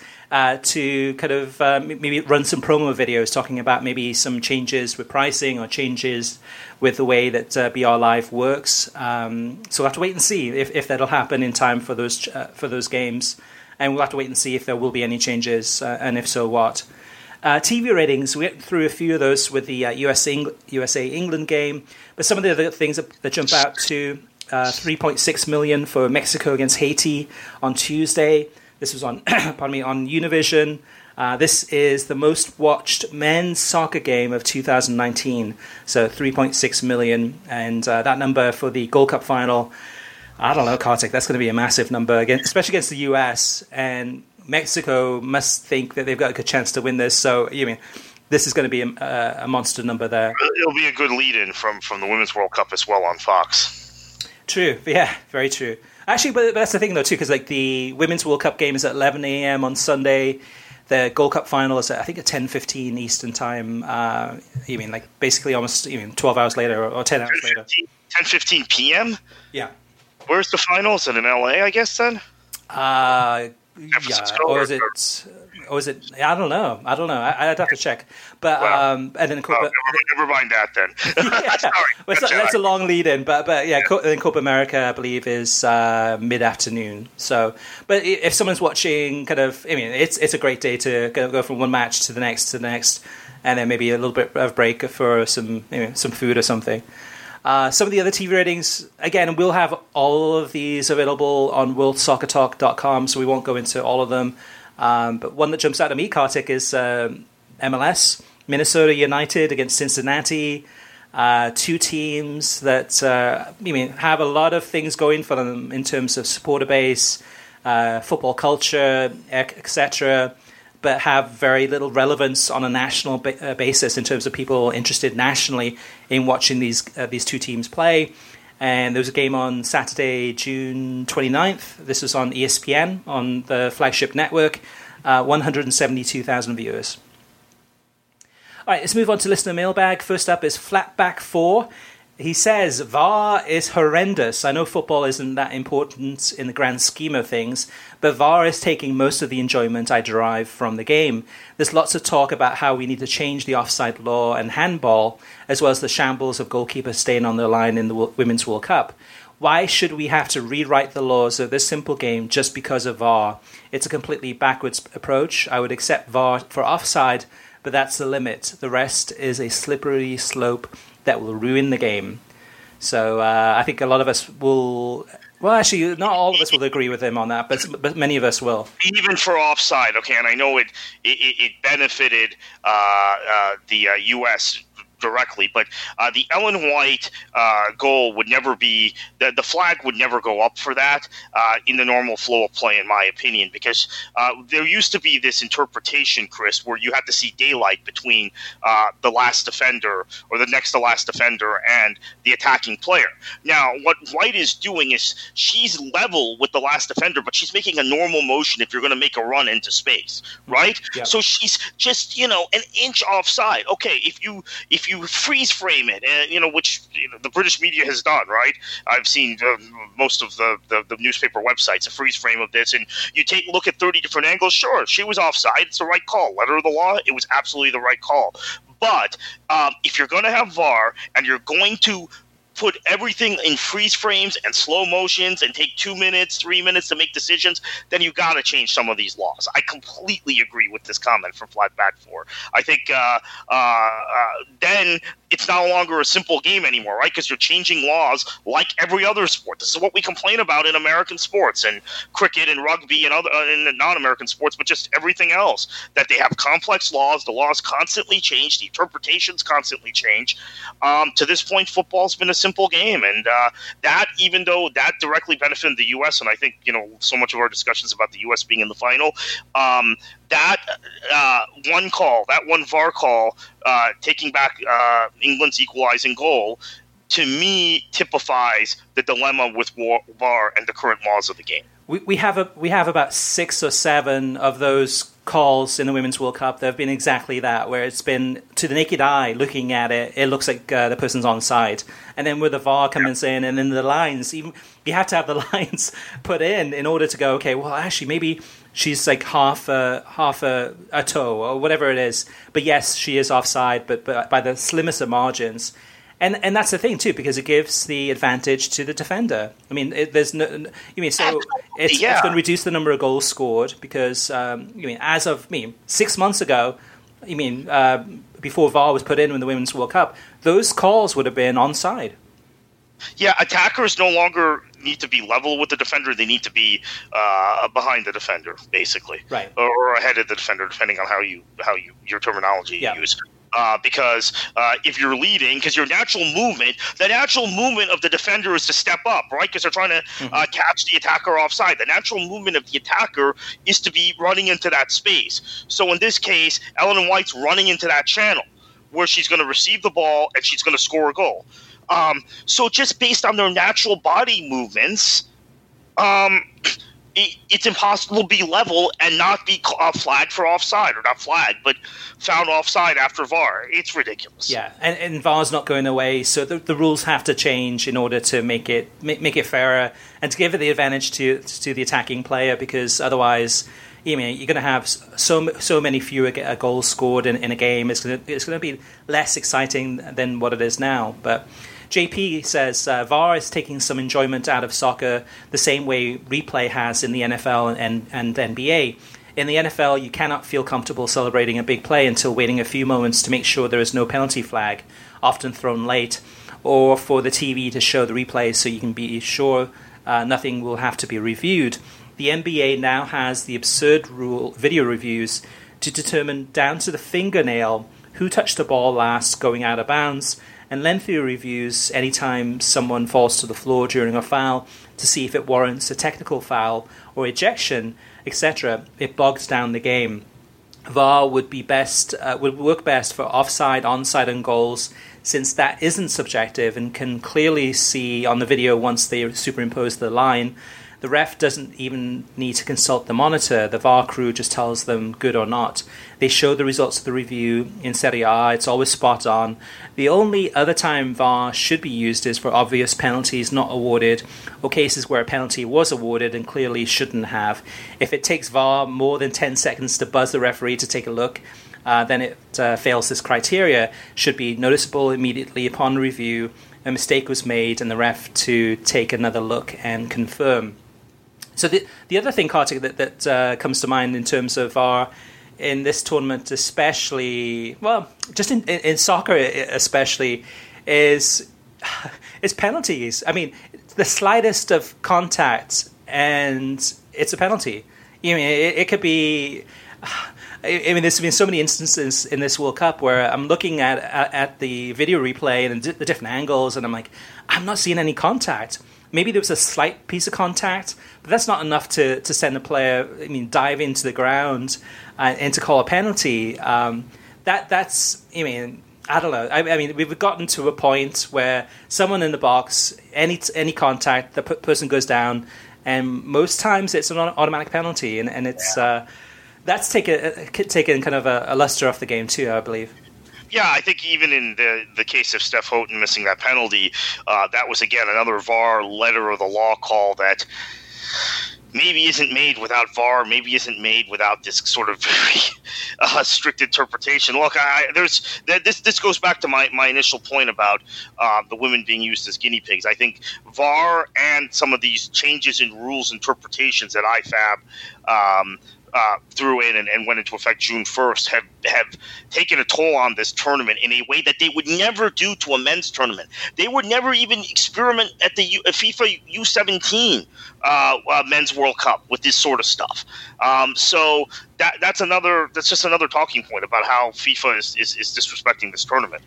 to kind of maybe run some promo videos talking about maybe some changes with pricing or changes with the way that BR Live works. So we'll have to wait and see if that'll happen in time for those games. And we'll have to wait and see if there will be any changes, and if so, what. TV ratings, we went through a few of those with the USA-England game, but some of the other things that jump out to 3.6 million for Mexico against Haiti on Tuesday, This was on, pardon me, on Univision. This is the most watched men's soccer game of 2019. So 3.6 million. And that number for the Gold Cup final, I don't know, Kartik, that's going to be a massive number, again, especially against the US. And Mexico must think that they've got a good chance to win this. So, you mean, this is going to be a monster number there. It'll be a good lead-in from the Women's World Cup as well on Fox. True. Yeah, very true. Actually, but that's the thing, though, too, because like the Women's World Cup game is at 11 a.m. on Sunday. The Gold Cup final is, at, I think, at 10:15 Eastern time. You mean, like, basically almost 12 hours later or 10 hours later. 10:15 p.m.? Yeah. Where's the finals? Is it in L.A., I guess, then? Yeah, or is it? I don't know. I'd have to check. But well, and then Copa, never mind that then. Yeah. Sorry, well, that's a long lead in. But yeah, yeah. Then Copa America, I believe, is mid afternoon. So, but if someone's watching, kind of, I mean, it's a great day to go from one match to the next and then maybe a little bit of break for some food or something. Some of the other TV ratings, again, we'll have all of these available on worldsoccertalk.com, so we won't go into all of them. But one that jumps out at me, Kartik, is MLS, Minnesota United against Cincinnati. Two teams that have a lot of things going for them in terms of supporter base, football culture, etc., but have very little relevance on a national basis in terms of people interested nationally in watching these two teams play. And there was a game on Saturday, June 29th. This was on ESPN, on the flagship network, 172,000 viewers. All right, let's move on to listener mailbag. First up is Flatback4. He says, VAR is horrendous. I know football isn't that important in the grand scheme of things, but VAR is taking most of the enjoyment I derive from the game. There's lots of talk about how we need to change the offside law and handball, as well as the shambles of goalkeepers staying on their line in the Women's World Cup. Why should we have to rewrite the laws of this simple game just because of VAR? It's a completely backwards approach. I would accept VAR for offside, but that's the limit. The rest is a slippery slope that will ruin the game. So I think a lot of us will... Well, actually, not all of us will agree with him on that, but many of us will. Even for offside, okay, and I know it benefited the U.S., directly, but the Ellen White goal would never be the flag would never go up for that in the normal flow of play, in my opinion, because there used to be this interpretation, Chris, where you had to see daylight between the last defender or the next to last defender and the attacking player. Now, what White is doing is she's level with the last defender, but she's making a normal motion if you're going to make a run into space, right? Yeah. So she's just an inch offside. Okay, if you freeze frame it, and which the British media has done, right? I've seen most of the newspaper websites a freeze frame of this, and you take a look at 30 different angles. Sure, she was offside. It's the right call. Letter of the law, it was absolutely the right call. But if you're going to have VAR and you're going to put everything in freeze frames and slow motions and take 2 minutes, 3 minutes to make decisions, then you got to change some of these laws. I completely agree with this comment from Flatback4. I think then it's no longer a simple game anymore, right? Because you're changing laws like every other sport. This is what we complain about in American sports and cricket and rugby and other in non-American sports, but just everything else, that they have complex laws. The laws constantly change. The interpretations constantly change. To this point, football's been a simple game, and that, even though that directly benefited the U.S., and I think so much of our discussions about the U.S. being in the final, that one call, that one VAR call, taking back England's equalizing goal, to me typifies the dilemma with VAR and the current laws of the game. We have about 6 or 7 of those calls in the Women's World Cup that have been exactly that, where it's been, to the naked eye looking at it, it looks like the person's onside. And then with the VAR comes in, and then the lines, even you have to have the lines put in order to go, okay, well, actually, maybe she's like half a toe or whatever it is. But yes, she is offside, but by the slimmest of margins. And that's the thing too, because it gives the advantage to the defender. I mean, it's going to reduce the number of goals scored, because as of 6 months ago, before VAR was put in the Women's World Cup, those calls would have been onside. Yeah, attackers no longer need to be level with the defender. They need to be behind the defender, basically, right, or ahead of the defender, depending on how you your terminology you use. Because if you're leading, because your natural movement, the natural movement of the defender is to step up, right? Because they're trying to catch the attacker offside. The natural movement of the attacker is to be running into that space. So in this case, Ellen White's running into that channel where she's going to receive the ball and she's going to score a goal. So just based on their natural body movements, it's impossible to be level and not be flagged for offside, or not flagged, but found offside after VAR. It's ridiculous. Yeah, and VAR's not going away, so the rules have to change in order to make it fairer and to give it the advantage to the attacking player, because otherwise, I mean, you're going to have so many fewer goals scored in a game. It's going to be less exciting than what it is now, but. JP says VAR is taking some enjoyment out of soccer the same way replay has in the NFL and NBA. In the NFL, you cannot feel comfortable celebrating a big play until waiting a few moments to make sure there is no penalty flag, often thrown late, or for the TV to show the replay so you can be sure nothing will have to be reviewed. The NBA now has the absurd rule video reviews to determine down to the fingernail who touched the ball last going out of bounds, and lengthy reviews anytime someone falls to the floor during a foul to see if it warrants a technical foul or ejection, etc. It bogs down the game. VAR would work best for offside, onside, and goals, since that isn't subjective and can clearly see on the video once they superimpose the line. The ref doesn't even need to consult the monitor. The VAR crew just tells them good or not. They show the results of the review. In Serie A, it's always spot on. The only other time VAR should be used is for obvious penalties not awarded, or cases where a penalty was awarded and clearly shouldn't have. If it takes VAR more than 10 seconds to buzz the referee to take a look, then it fails this criteria. Should be noticeable immediately upon review. A mistake was made and the ref to take another look and confirm. So the other thing, Kartik, that comes to mind in terms of VAR in this tournament especially, well, just in soccer especially, is penalties. I mean, the slightest of contact and it's a penalty. I mean, it could be... I mean, there's been so many instances in this World Cup where I'm looking at the video replay and the different angles, and I'm like, I'm not seeing any contact. Maybe there was a slight piece of contact, but that's not enough to send a player, I mean, dive into the ground and to call a penalty. That's, I mean, I don't know. I mean, we've gotten to a point where someone in the box, any contact, the person goes down, and most times it's an automatic penalty, and it's... Yeah. That's taken kind of a luster off the game too, I believe. Yeah, I think even in the case of Steph Houghton missing that penalty, that was, again, another VAR letter of the law call that maybe isn't made without VAR, maybe isn't made without this sort of very strict interpretation. Look, this goes back to my initial point about the women being used as guinea pigs. I think VAR and some of these changes in rules interpretations at IFAB threw in and went into effect June 1st have taken a toll on this tournament in a way that they would never do to a men's tournament. They would never even experiment at the FIFA U17 men's World Cup with this sort of stuff. So that's just another talking point about how FIFA is disrespecting this tournament.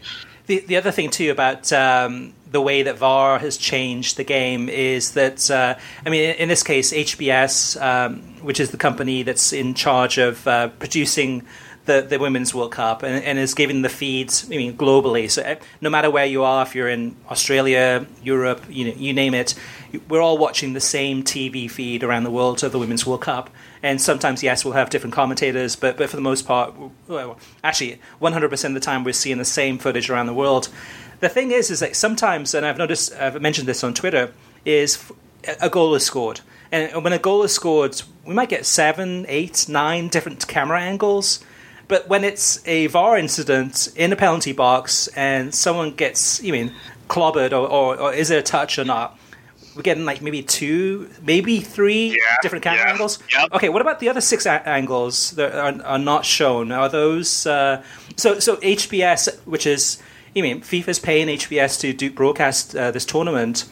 The other thing too about the way that VAR has changed the game is that I mean, in this case, HBS, which is the company that's in charge of producing the Women's World Cup, and is giving the feeds, I mean, globally. So no matter where you are, if you're in Australia, Europe, you name it, we're all watching the same TV feed around the world of the Women's World Cup. And sometimes, yes, we'll have different commentators, but for the most part, actually, 100% of the time, we're seeing the same footage around the world. The thing is that sometimes, and I've noticed, I've mentioned this on Twitter, is a goal is scored. And when a goal is scored, we might get 7, 8, 9 different camera angles. But when it's a VAR incident in a penalty box and someone gets, you mean, clobbered or is it a touch or not, we're getting like maybe 2, maybe 3 different camera angles. Yeah. Okay, what about the other 6 angles that are not shown? Are those so HBS, which is I mean, FIFA's paying HBS to do broadcast this tournament.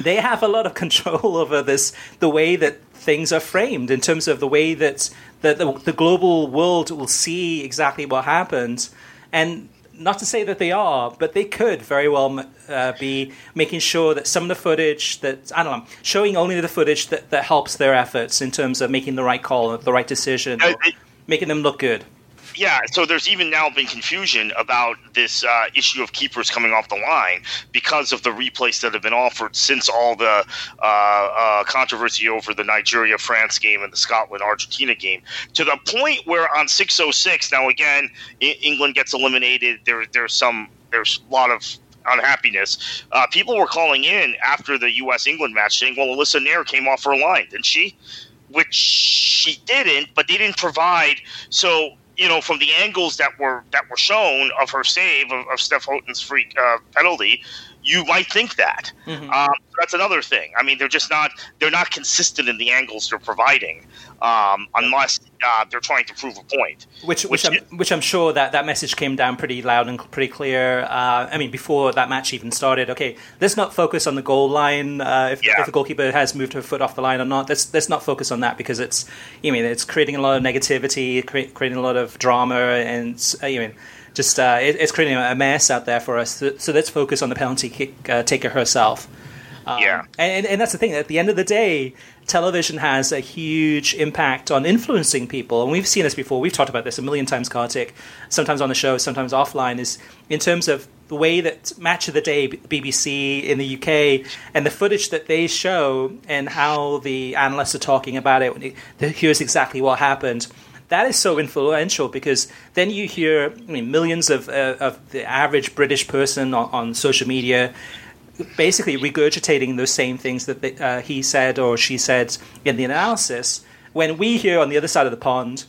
They have a lot of control over this, the way that things are framed in terms of the way that the global world will see exactly what happened. And not to say that they are, but they could very well be making sure that some of the footage that, I don't know, showing only the footage that helps their efforts in terms of making the right call, the right decision, or making them look good. Yeah, so there's even now been confusion about this issue of keepers coming off the line because of the replays that have been offered since all the controversy over the Nigeria-France game and the Scotland-Argentina game, to the point where on 606, now again, England gets eliminated. There's a lot of unhappiness. People were calling in after the U.S.-England match saying, well, Alyssa Nair came off her line, didn't she? Which she didn't, but they didn't provide – so. You know, from the angles that were shown of her save of Steph Houghton's free penalty, you might think that. Mm-hmm. That's another thing. I mean, they're not consistent in the angles they're providing, unless they're trying to prove a point. Which I'm sure that message came down pretty loud and pretty clear. I mean, before that match even started. Okay, let's not focus on the goal line. If the goalkeeper has moved her foot off the line or not, let's not focus on that because it's creating a lot of negativity, creating a lot of drama, and it's creating a mess out there for us. So let's focus on the penalty kick taker herself. And that's the thing. At the end of the day, television has a huge impact on influencing people. And we've seen this before. We've talked about this a million times, Kartik, sometimes on the show, sometimes offline, is in terms of the way that Match of the Day, BBC in the UK, and the footage that they show and how the analysts are talking about it, here's exactly what happened. That is so influential because then you hear millions of the average British person on social media basically regurgitating those same things that he said or she said in the analysis. When we here on the other side of the pond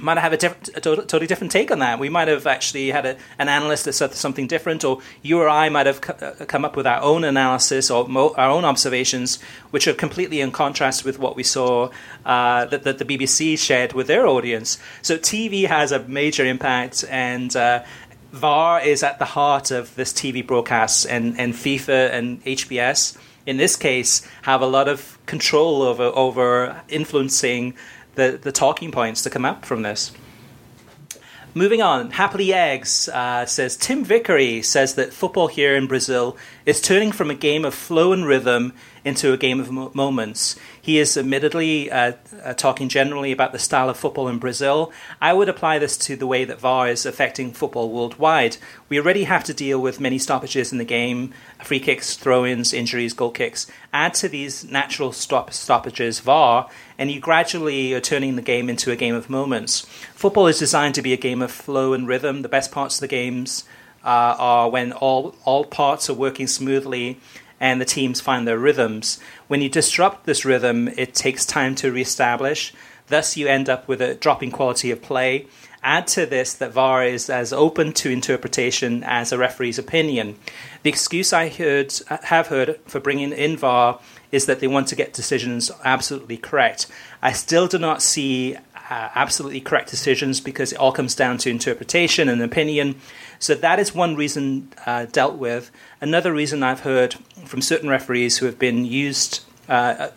might have a totally different take on that. We might have actually had an analyst that said something different, or you or I might have come up with our own analysis or our own observations, which are completely in contrast with what we saw that the BBC shared with their audience. So TV has a major impact, and VAR is at the heart of this TV broadcasts, and FIFA and HBS, in this case, have a lot of control over influencing the talking points to come up from this. Moving on, Happily Eggs says, Tim Vickery says that football here in Brazil is turning from a game of flow and rhythm into a game of moments. He is admittedly talking generally about the style of football in Brazil. I would apply this to the way that VAR is affecting football worldwide. We already have to deal with many stoppages in the game, free kicks, throw-ins, injuries, goal kicks. Add to these natural stoppages VAR, and you gradually are turning the game into a game of moments. Football is designed to be a game of flow and rhythm. The best parts of the games are when all parts are working smoothly and the teams find their rhythms. When you disrupt this rhythm, it takes time to reestablish. Thus, you end up with a drop in quality of play. Add to this that VAR is as open to interpretation as a referee's opinion. The excuse I have heard for bringing in VAR is that they want to get decisions absolutely correct. I still do not see absolutely correct decisions because it all comes down to interpretation and opinion. So that is one reason dealt with. Another reason I've heard from certain referees who have been used to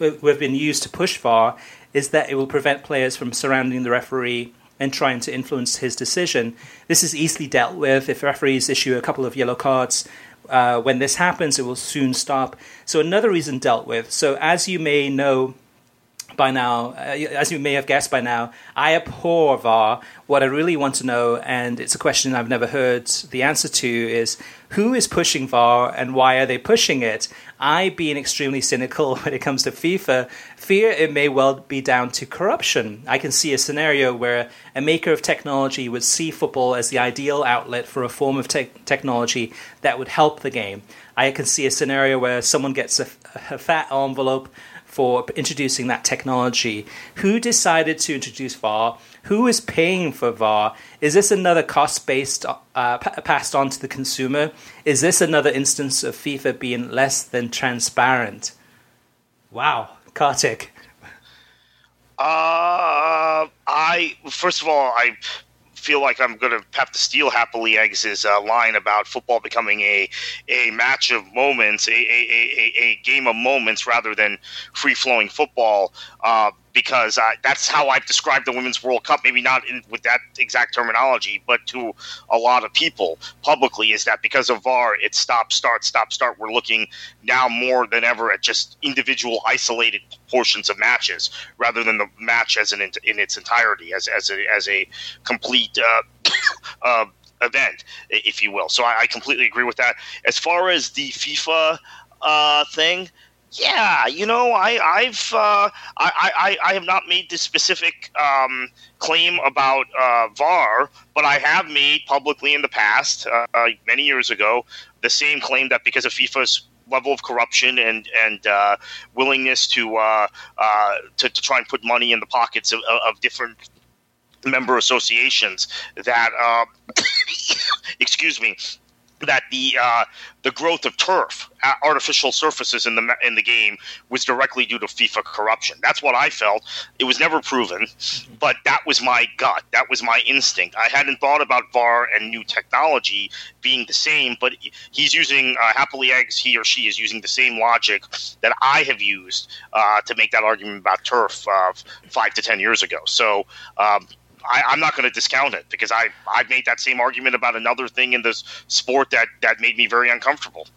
push VAR is that it will prevent players from surrounding the referee and trying to influence his decision. This is easily dealt with. If referees issue a couple of yellow cards, when this happens, it will soon stop. So another reason dealt with. So as you may know by now, as you may have guessed by now, I abhor VAR. What I really want to know, and it's a question I've never heard the answer to, is who is pushing VAR and why are they pushing it? I, being extremely cynical when it comes to FIFA, fear it may well be down to corruption. I can see a scenario where a maker of technology would see football as the ideal outlet for a form of technology that would help the game. I can see a scenario where someone gets a fat envelope for introducing that technology. Who decided to introduce VAR? Who is paying for VAR? Is this another cost-based passed on to the consumer? Is this another instance of FIFA being less than transparent? Wow, Kartik. First of all, I feel like I'm going to have to steal Happily Eggs' line about football becoming a match of moments, a game of moments rather than free-flowing football, because that's how I've described the Women's World Cup, maybe not with that exact terminology, but to a lot of people publicly, is that because of VAR, it's stop, start. We're looking now more than ever at just individual isolated portions of matches rather than the match as in its entirety, as a complete event, if you will. So I completely agree with that. As far as the FIFA thing, yeah, you know, I have not made this specific claim about VAR, but I have made publicly in the past, many years ago, the same claim that because of FIFA's level of corruption and willingness to try and put money in the pockets of different member associations, that excuse me, that the growth of turf, artificial surfaces in the game, was directly due to FIFA corruption. That's what I felt. It was never proven, but that was my gut. That was my instinct. I hadn't thought about VAR and new technology being the same, but he's using Happily Eggs. He or she is using the same logic that I have used to make that argument about turf 5 to 10 years ago. So I'm not going to discount it, because I've made that same argument about another thing in this sport that made me very uncomfortable.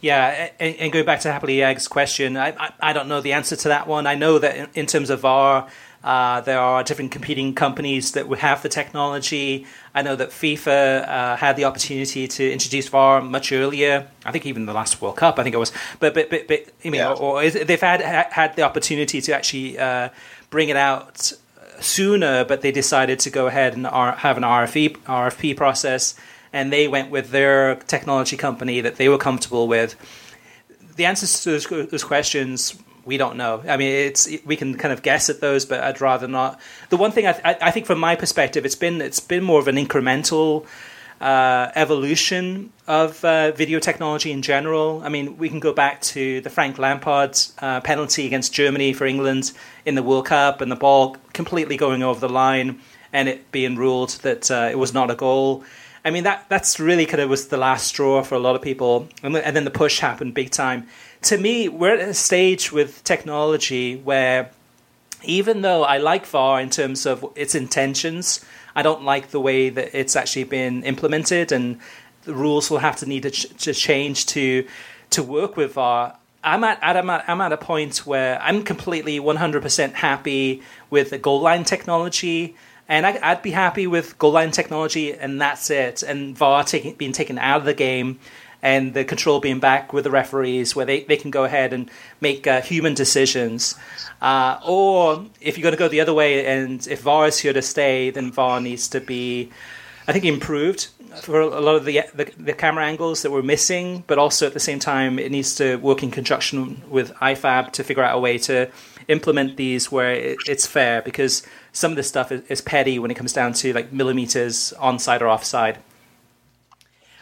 Yeah, and going back to Happily Eggs' question, I don't know the answer to that one. I know that in terms of VAR, there are different competing companies that would have the technology. I know that FIFA had the opportunity to introduce VAR much earlier. I think even the last World Cup, I think it was. But I mean, yeah. or they've had the opportunity to actually bring it out sooner, but they decided to go ahead and have an RFP process, and they went with their technology company that they were comfortable with. The answers to those questions, we don't know. I mean, we can kind of guess at those, but I'd rather not. The one thing I think, from my perspective, it's been more of an incremental evolution of video technology in general. I mean, we can go back to the Frank Lampard penalty against Germany for England in the World Cup, and the ball completely going over the line and it being ruled that it was not a goal. I mean, that's really kind of was the last straw for a lot of people. And then the push happened big time. To me, we're at a stage with technology where, even though I like VAR in terms of its intentions, I don't like the way that it's actually been implemented, and the rules will have to need to change to work with VAR. I'm at a point where I'm completely 100% happy with the goal line technology, and I'd be happy with goal line technology, and that's it. And VAR being taken out of the game, and the control being back with the referees, where they can go ahead and make human decisions. Or if you're going to go the other way, and if VAR is here to stay, then VAR needs to be, I think, improved for a lot of the camera angles that we're missing. But also at the same time, it needs to work in conjunction with IFAB to figure out a way to implement these where it's fair, because some of this stuff is petty when it comes down to like millimeters onside or offside.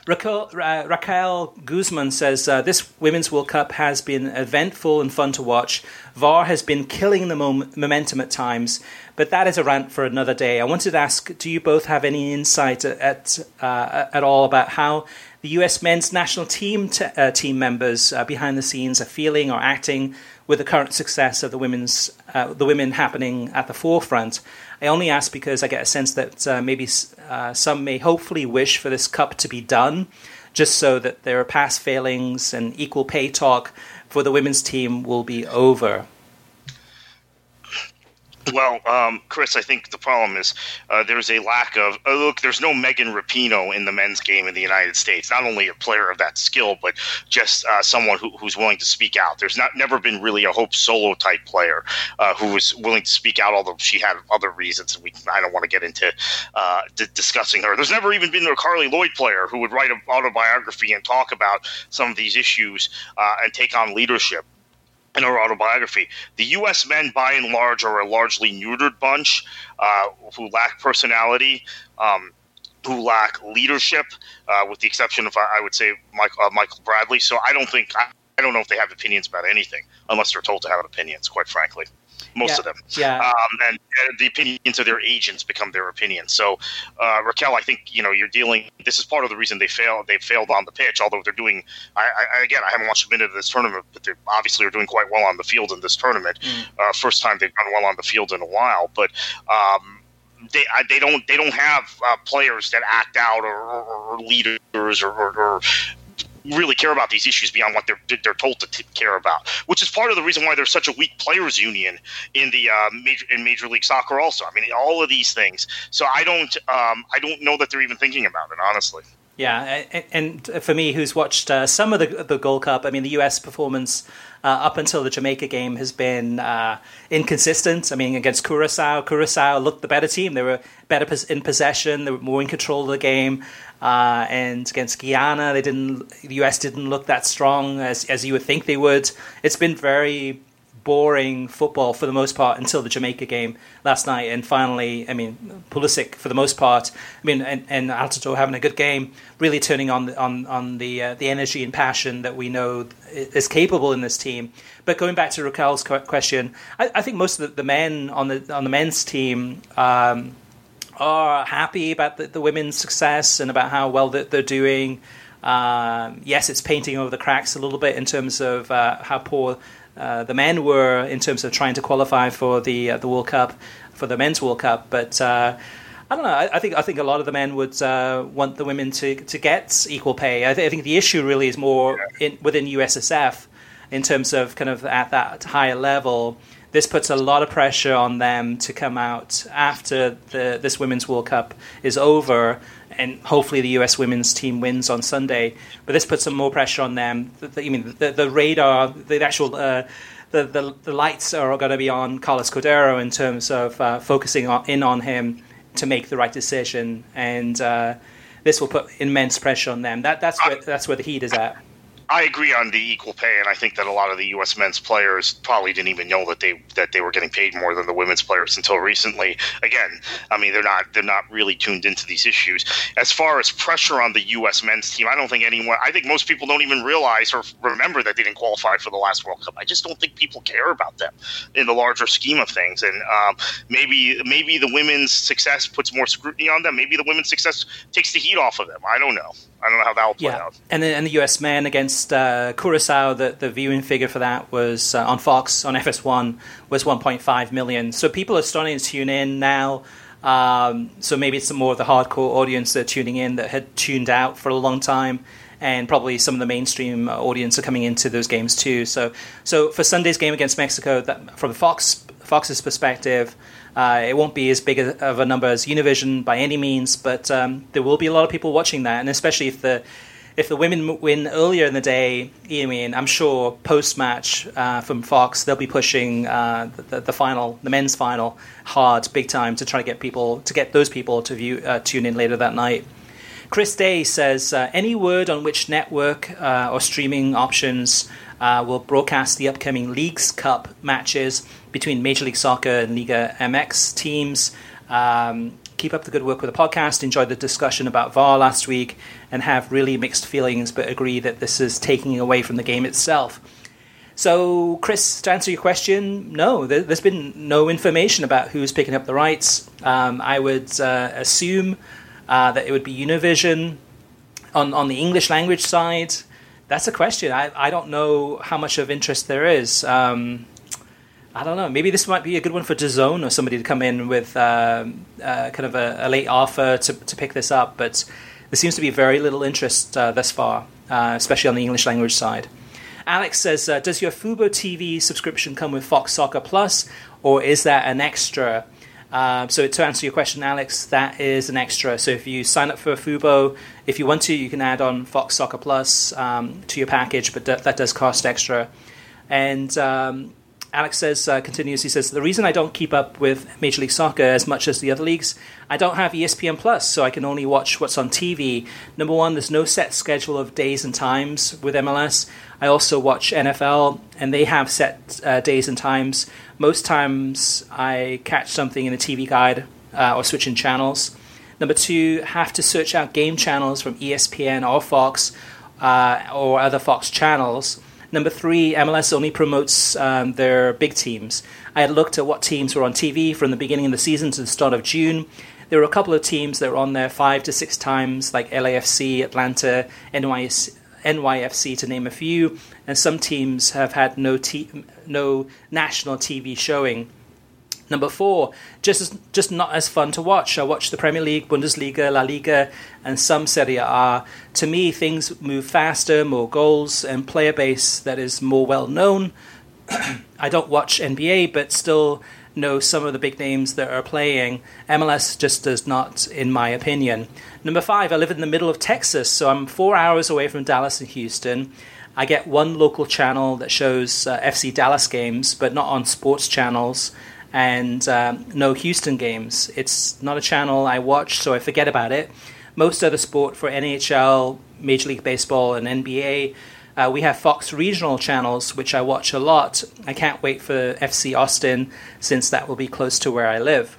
Raquel Guzman says, this Women's World Cup has been eventful and fun to watch. VAR has been killing the momentum at times, but that is a rant for another day. I wanted to ask, do you both have any insight at all about how the U.S. men's national team team members behind the scenes are feeling or acting with the current success of the women happening at the forefront? I only ask because I get a sense that maybe some may hopefully wish for this cup to be done, just so that their past failings and equal pay talk for the women's team will be over. Well, Chris, I think the problem is there's a lack of – look, there's no Megan Rapinoe in the men's game in the United States, not only a player of that skill, but just someone who's willing to speak out. There's never been really a Hope Solo type player who was willing to speak out, although she had other reasons. I don't want to get into discussing her. There's never even been a Carly Lloyd player who would write an autobiography and talk about some of these issues and take on leadership in her autobiography. The U.S. men, by and large, are a largely neutered bunch who lack personality, who lack leadership, with the exception of, I would say, Michael Bradley. So I don't know if they have opinions about anything, unless they're told to have opinions, quite frankly. most of them. Yeah. And the opinions of their agents become their opinions. So, Raquel, I think, you're dealing – this is part of the reason they failed on the pitch, although they're doing – again, I haven't watched a minute of this tournament, but they obviously are doing quite well on the field in this tournament. First time they've done well on the field in a while. But they don't have players that act out or leaders or really care about these issues beyond what they're told to care about, which is part of the reason why there's such a weak players union in the Major League Soccer. Also, I mean, all of these things. So I don't know that they're even thinking about it, honestly. Yeah, and for me, who's watched some of the Gold Cup, I mean, the U.S. performance up until the Jamaica game has been inconsistent. I mean, against Curaçao looked the better team. They were better in possession. They were more in control of the game. And against Guyana, the U.S. didn't look that strong as you would think they would. It's been very boring football for the most part until the Jamaica game last night. And finally, I mean, Pulisic for the most part, I mean, and Altidore having a good game, really turning on the energy and passion that we know is capable in this team. But going back to Raquel's question, I think most of the men on the men's team are happy about the women's success and about how well that they're doing. Yes, it's painting over the cracks a little bit in terms of how poor the men were in terms of trying to qualify for the World Cup, for the men's World Cup. But I don't know. I think a lot of the men would want the women to get equal pay. I think the issue really is more within USSF in terms of kind of at that higher level. This puts a lot of pressure on them to come out after this Women's World Cup is over, and hopefully the U.S. women's team wins on Sunday. But this puts some more pressure on them. The radar, the actual the lights are going to be on Carlos Cordero in terms of focusing on him to make the right decision, and this will put immense pressure on them. That's where the heat is at. I agree on the equal pay, and I think that a lot of the U.S. men's players probably didn't even know that they were getting paid more than the women's players until recently. Again, I mean, they're not really tuned into these issues. As far as pressure on the U.S. men's team, I think most people don't even realize or remember that they didn't qualify for the last World Cup. I just don't think people care about them in the larger scheme of things. And maybe the women's success puts more scrutiny on them. Maybe the women's success takes the heat off of them. I don't know how that will play out. And the U.S. men against Curaçao, the viewing figure for that was on Fox, on FS1, was 1.5 million. So people are starting to tune in now. So maybe it's more of the hardcore audience that are tuning in that had tuned out for a long time. And probably some of the mainstream audience are coming into those games too. So for Sunday's game against Mexico, that, from Fox's perspective, it won't be as big of a number as Univision by any means, but there will be a lot of people watching that, and especially if the women win earlier in the day. I mean, I'm sure post-match from Fox, they'll be pushing the men's final hard, big time, to try to get those people to tune in later that night. Chris Day says, any word on which network or streaming options will broadcast the upcoming Leagues Cup matches between Major League Soccer and Liga MX teams? Keep up the good work with the podcast. Enjoyed the discussion about VAR last week and have really mixed feelings, but agree that this is taking away from the game itself. So, Chris, to answer your question, no, there's been no information about who's picking up the rights. I would assume that it would be Univision on the English language side. That's a question. I don't know how much of interest there is. I don't know. Maybe this might be a good one for DAZN or somebody to come in with kind of a late offer to pick this up. But there seems to be very little interest thus far, especially on the English language side. Alex says, does your Fubo TV subscription come with Fox Soccer Plus, or is that an extra? So to answer your question, Alex, that is an extra. So if you sign up for Fubo, if you want to, you can add on Fox Soccer Plus to your package, but that does cost extra. And Alex says, continues, he says, the reason I don't keep up with Major League Soccer as much as the other leagues, I don't have ESPN+, so I can only watch what's on TV. Number one, there's no set schedule of days and times with MLS. I also watch NFL, and they have set days and times. Most times I catch something in a TV guide or switch in channels. Number two, have to search out game channels from ESPN or Fox or other Fox channels. Number three, MLS only promotes their big teams. I had looked at what teams were on TV from the beginning of the season to the start of June. There were a couple of teams that were on there 5 to 6 times, like LAFC, Atlanta, NYFC, to name a few. And some teams have had no national TV showing. Number four, just not as fun to watch. I watch the Premier League, Bundesliga, La Liga, and some Serie A. To me, things move faster, more goals, and player base that is more well-known. I don't watch NBA, but still know some of the big names that are playing. MLS just does not, in my opinion. Number five, I live in the middle of Texas, so I'm 4 hours away from Dallas and Houston. I get one local channel that shows FC Dallas games, but not on sports channels. And no Houston games. It's not a channel I watch, so I forget about it. Most other sport for NHL, Major League Baseball, and NBA, we have Fox regional channels, which I watch a lot. I can't wait for FC Austin, since that will be close to where I live.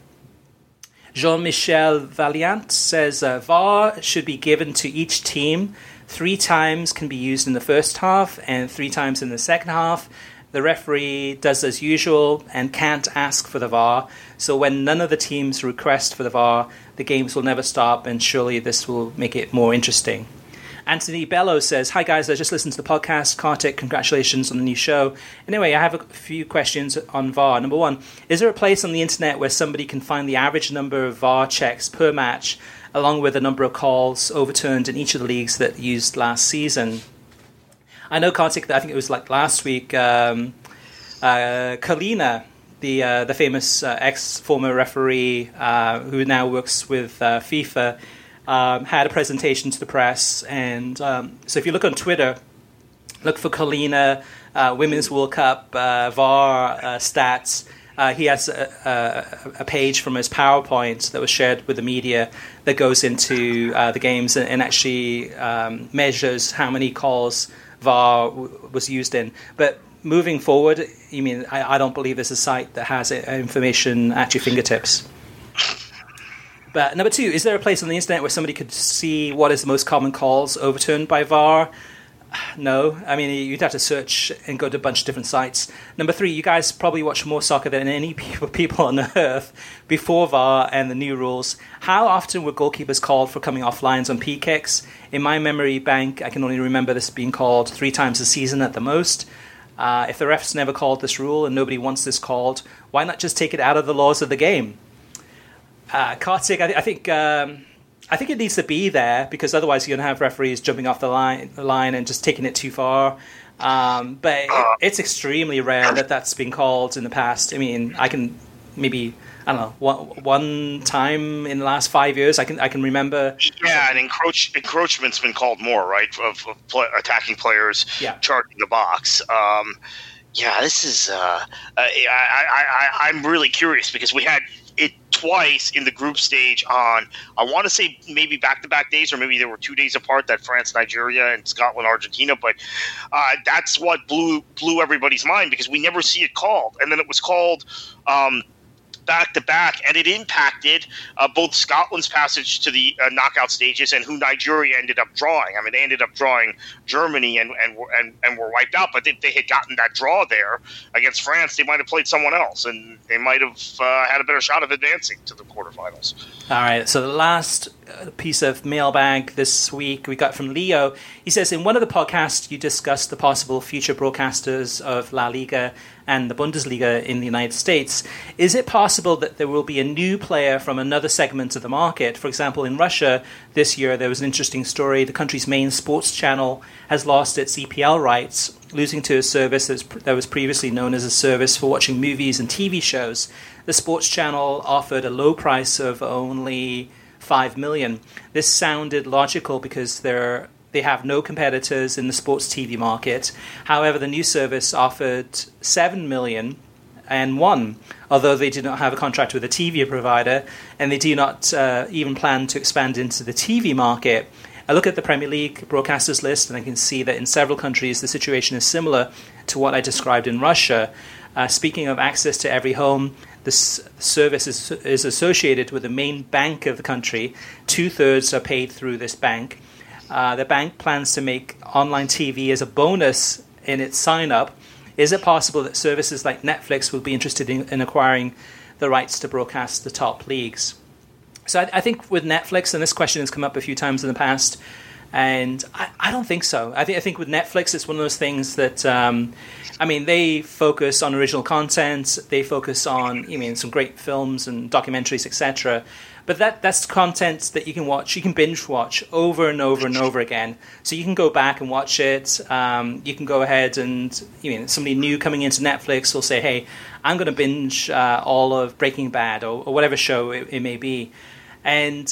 Jean-Michel Valiant says, VAR should be given to each team. 3 times can be used in the first half and 3 times in the second half. The referee does as usual and can't ask for the VAR. So when none of the teams request for the VAR, the games will never stop, and surely this will make it more interesting. Anthony Bello says, hi guys, I just listened to the podcast. Kartik, congratulations on the new show. Anyway, I have a few questions on VAR. Number one, is there a place on the internet where somebody can find the average number of VAR checks per match, along with the number of calls overturned in each of the leagues that used last season? I know, Kartik, that I think it was like last week, Kalina, the famous ex-former referee who now works with FIFA, had a presentation to the press. And so if you look on Twitter, look for Kalina, Women's World Cup, VAR stats. He has a page from his PowerPoint that was shared with the media that goes into the games and actually measures how many calls VAR was used in. But moving forward, you mean I don't believe there's a site that has information at your fingertips. But number two, is there a place on the internet where somebody could see what is the most common calls overturned by VAR? No. I mean, you'd have to search and go to a bunch of different sites. Number three, you guys probably watch more soccer than any people on earth before VAR and the new rules. How often were goalkeepers called for coming off lines on PKs? In my memory bank, I can only remember this being called 3 times a season at the most. If the refs never called this rule and nobody wants this called, why not just take it out of the laws of the game? Kartik, I think it needs to be there, because otherwise you're going to have referees jumping off the line and just taking it too far. But it's extremely rare that that's been called in the past. I mean, I can maybe, I don't know, one time in the last 5 years I can remember. Yeah, and encroachment's been called more, right, of attacking players, yeah, charging the box. Yeah, this is I'm really curious, because we had it twice in the group stage on, I want to say maybe back-to-back days, or maybe there were 2 days apart, that France, Nigeria, and Scotland, Argentina. But that's what blew everybody's mind, because we never see it called. And then it was called back-to-back, and it impacted both Scotland's passage to the knockout stages and who Nigeria ended up drawing. I mean, they ended up drawing Germany and were wiped out, but if they had gotten that draw there against France, they might have played someone else, and they might have had a better shot of advancing to the quarterfinals. All right, so the last piece of mailbag this week we got from Leo. He says, in one of the podcasts, you discussed the possible future broadcasters of La Liga and the Bundesliga in the United States. Is it possible that there will be a new player from another segment of the market? For example, in Russia this year, there was an interesting story. The country's main sports channel has lost its EPL rights, losing to a service that was previously known as a service for watching movies and TV shows. The sports channel offered a low price of only $5 million. This sounded logical because they have no competitors in the sports TV market. However, the new service offered $7 million and won, although they do not have a contract with a TV provider, and they do not even plan to expand into the TV market. I look at the Premier League broadcasters list, and I can see that in several countries the situation is similar to what I described in Russia. Speaking of access to every home, this service is associated with the main bank of the country. 2/3 are paid through this bank. The bank plans to make online TV as a bonus in its sign-up, is it possible that services like Netflix would be interested in acquiring the rights to broadcast the top leagues? So I think with Netflix, and this question has come up a few times in the past, and I don't think so. I think with Netflix, it's one of those things that, they focus on original content. They focus on, some great films and documentaries, etc. But that's content that you can watch. You can binge watch over and over and over again. So you can go back and watch it. You can go ahead and, somebody new coming into Netflix will say, hey, I'm going to binge all of Breaking Bad or whatever show it may be. And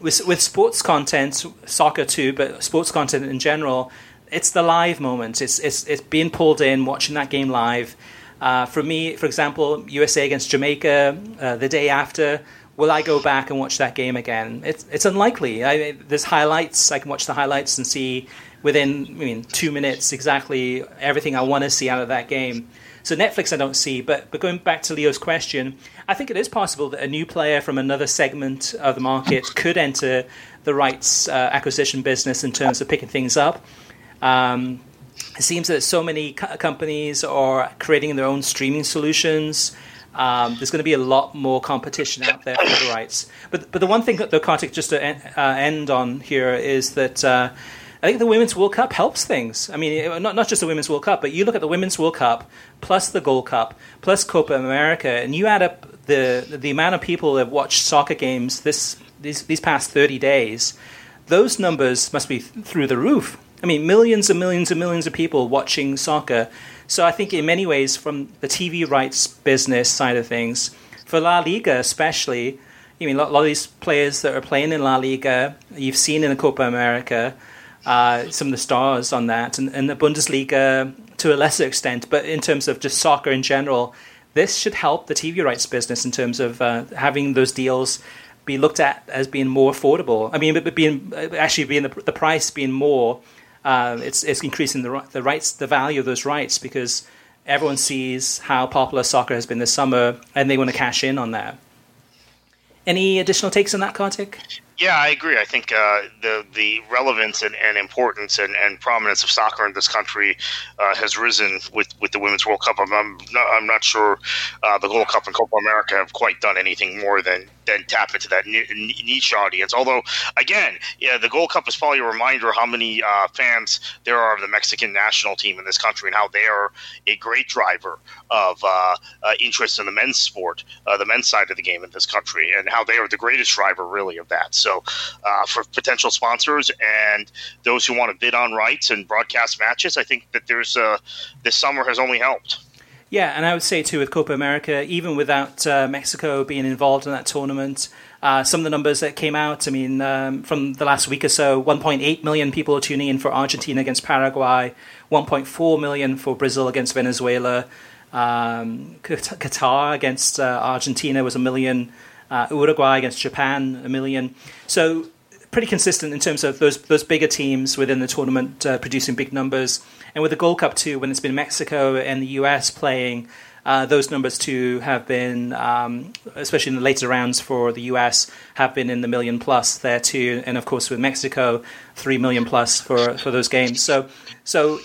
with sports content, soccer too, but sports content in general, it's the live moment. It's being pulled in, watching that game live. For me, for example, USA against Jamaica, the day after, will I go back and watch that game again? It's unlikely. There's highlights. I can watch the highlights and see within 2 minutes exactly everything I want to see out of that game. So Netflix I don't see, but going back to Leo's question, I think it is possible that a new player from another segment of the market could enter the rights acquisition business in terms of picking things up. It seems that so many companies are creating their own streaming solutions. There's going to be a lot more competition out there for the rights. But the one thing that, though, Kartik, just to end on here is that I think the Women's World Cup helps things. Not just the Women's World Cup, but you look at the Women's World Cup, plus the Gold Cup, plus Copa America, and you add up the amount of people that have watched soccer games these past 30 days. Those numbers must be through the roof. Millions and millions and millions of people watching soccer. So I think in many ways, from the TV rights business side of things, for La Liga especially, a lot of these players that are playing in La Liga, you've seen in the Copa America, some of the stars on that, and the Bundesliga to a lesser extent, but in terms of just soccer in general, this should help the TV rights business in terms of having those deals be looked at as being more affordable. The price being more, it's increasing the rights, the value of those rights, because everyone sees how popular soccer has been this summer, and they want to cash in on that. Any additional takes on that, Kartik? Yeah, I agree. I think the relevance and importance and prominence of soccer in this country has risen with the Women's World Cup. I'm not sure the Gold Cup and Copa America have quite done anything more than tap into that niche audience. Although, again, the Gold Cup is probably a reminder how many fans there are of the Mexican national team in this country and how they are a great driver of interest in the men's sport, the men's side of the game in this country, and how they are the greatest driver, really, of that. So for potential sponsors and those who want to bid on rights and broadcast matches, I think that there's this summer has only helped. Yeah, and I would say, too, with Copa America, even without Mexico being involved in that tournament, some of the numbers that came out, from the last week or so, 1.8 million people are tuning in for Argentina against Paraguay, 1.4 million for Brazil against Venezuela, Qatar against Argentina was 1 million, Uruguay against Japan, 1 million. So pretty consistent in terms of those bigger teams within the tournament producing big numbers. And with the Gold Cup too, when it's been Mexico and the US playing, those numbers too have been, especially in the later rounds for the US, have been in the million plus there too. And of course with Mexico, 3 million plus for those games. So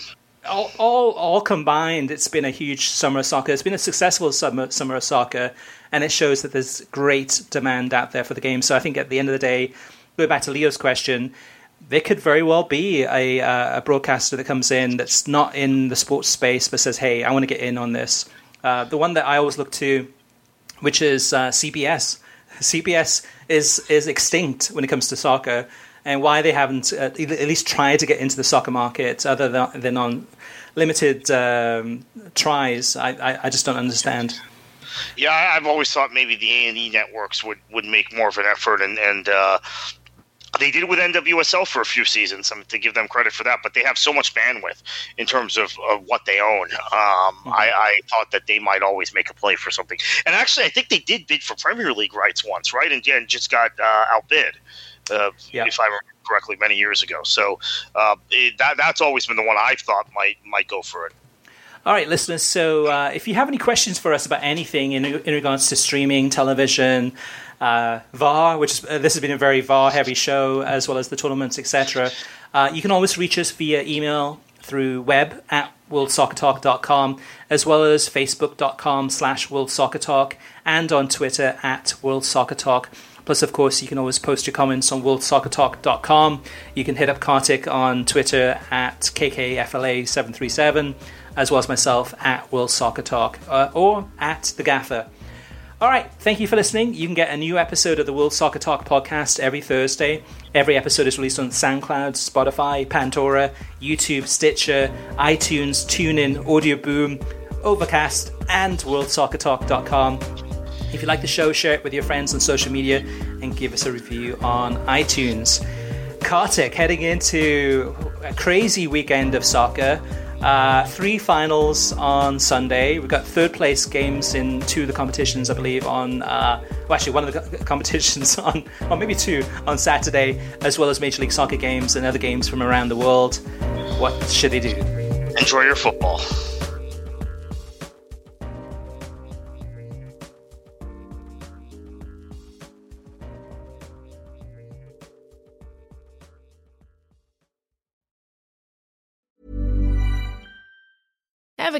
all combined, it's been a huge summer of soccer. It's been a successful summer of soccer. And it shows that there's great demand out there for the game. So I think at the end of the day, going back to Leo's question, there could very well be a broadcaster that comes in that's not in the sports space but says, hey, I want to get in on this. The one that I always look to, which is CBS. CBS is extinct when it comes to soccer, and why they haven't at least tried to get into the soccer market other than on limited tries, I just don't understand. Yeah, I've always thought maybe the A&E networks would make more of an effort, and they did it with NWSL for a few seasons, to give them credit for that, but they have so much bandwidth in terms of what they own. I thought that they might always make a play for something. And actually, I think they did bid for Premier League rights once, right, and just got outbid, if I remember correctly, many years ago. So that's always been the one I've thought might go for it. All right, listeners, so if you have any questions for us about anything in regards to streaming, television, VAR, which is, this has been a very VAR-heavy show, as well as the tournaments, etc., you can always reach us via email, through web at worldsoccertalk.com, as well as facebook.com/worldsoccertalk, and on Twitter at worldsoccertalk. Plus, of course, you can always post your comments on worldsoccertalk.com. You can hit up Kartik on Twitter at KKFLA737, as well as myself at worldsoccertalk, or at The Gaffer. All right, thank you for listening. You can get a new episode of the World Soccer Talk podcast every Thursday. Every episode is released on SoundCloud, Spotify, Pandora, YouTube, Stitcher, iTunes, TuneIn, Audio Boom, Overcast, and worldsoccertalk.com. If you like the show, share it with your friends on social media and give us a review on iTunes. Kartik, heading into a crazy weekend of soccer. Three finals on Sunday. We've got third place games in two of the competitions, I believe, on one of the competitions on, or maybe two, on Saturday, as well as Major League Soccer games and other games from around the world. What should they do? Enjoy your football. Ever